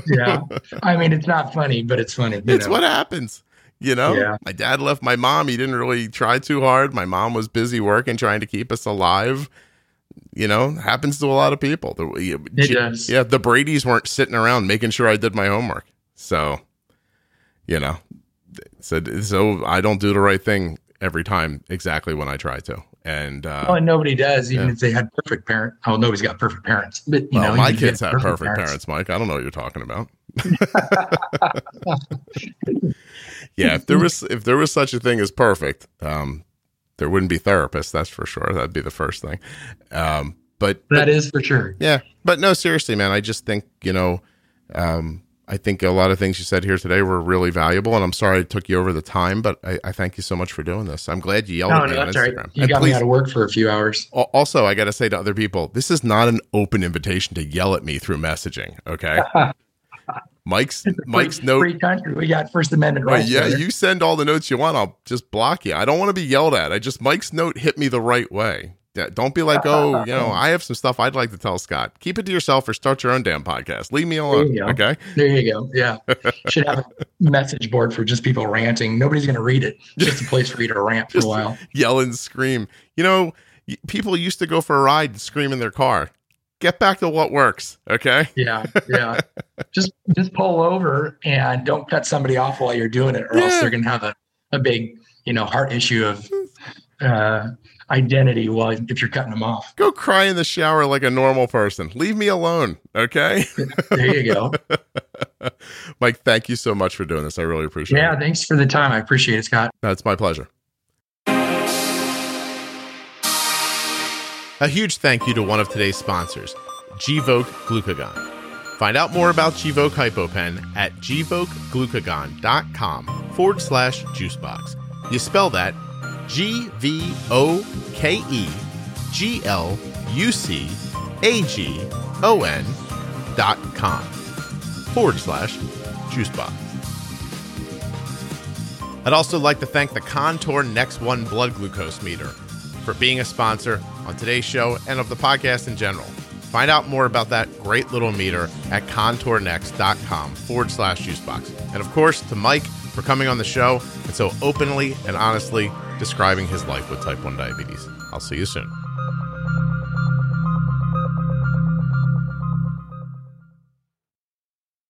Yeah. I mean, it's not funny, but it's funny. It's know. What happens. You know, yeah. My dad left my mom. He didn't really try too hard. My mom was busy working, trying to keep us alive. You know, happens to a lot of people. The, it G- does. Yeah. The Brady's weren't sitting around making sure I did my homework. So, you know, so, so I don't do the right thing every time exactly when I try to. And, uh, well, and nobody does, even yeah. if they had perfect parents. Oh, nobody's got perfect parents. But, you well, know, my kids have perfect, perfect parents. parents, Mike. I don't know what you're talking about. Yeah, if there was if there was such a thing as perfect, um, there wouldn't be therapists, that's for sure. That'd be the first thing. Um, but that but, is for sure. Yeah, but no, seriously, man. I just think you know, um, I think a lot of things you said here today were really valuable, and I'm sorry I took you over the time, but I, I thank you so much for doing this. I'm glad you yelled no, at me no, on that's Instagram. Right. You and got please, me out of work for a few hours. Also, I got to say to other people, this is not an open invitation to yell at me through messaging. Okay. Mike's free, Mike's note. Free country. We got First Amendment rights. Right, yeah, there. You send all the notes you want. I'll just block you. I don't want to be yelled at. I just Mike's note hit me the right way. Don't be like, oh, you know, I have some stuff I'd like to tell Scott. Keep it to yourself or start your own damn podcast. Leave me alone. There you go. Okay. There you go. Yeah. Should have a message board for just people ranting. Nobody's going to read it. Just a place for you to rant for a while. Yell and scream. You know, people used to go for a ride and scream in their car. Get back to what works, okay? Yeah, yeah. just just pull over and don't cut somebody off while you're doing it, or yeah. else they're going to have a, a big, you know, heart issue of uh, identity while if you're cutting them off. Go cry in the shower like a normal person. Leave me alone, okay? There you go. Mike, thank you so much for doing this. I really appreciate yeah, it. Yeah, thanks for the time. I appreciate it, Scott. That's my pleasure. A huge thank you to one of today's sponsors, Gvoke Glucagon. Find out more about Gvoke Hypopen at gvokeglucagon.com forward slash juicebox. You spell that G-V-O-K-E-G-L-U-C-A-G-O-N dot com forward slash juicebox. I'd also like to thank the Contour Next One blood glucose meter for being a sponsor on today's show and of the podcast in general. Find out more about that great little meter at contournext.com forward slash juicebox. And of course, to Mike for coming on the show and so openly and honestly describing his life with type one diabetes. I'll see you soon.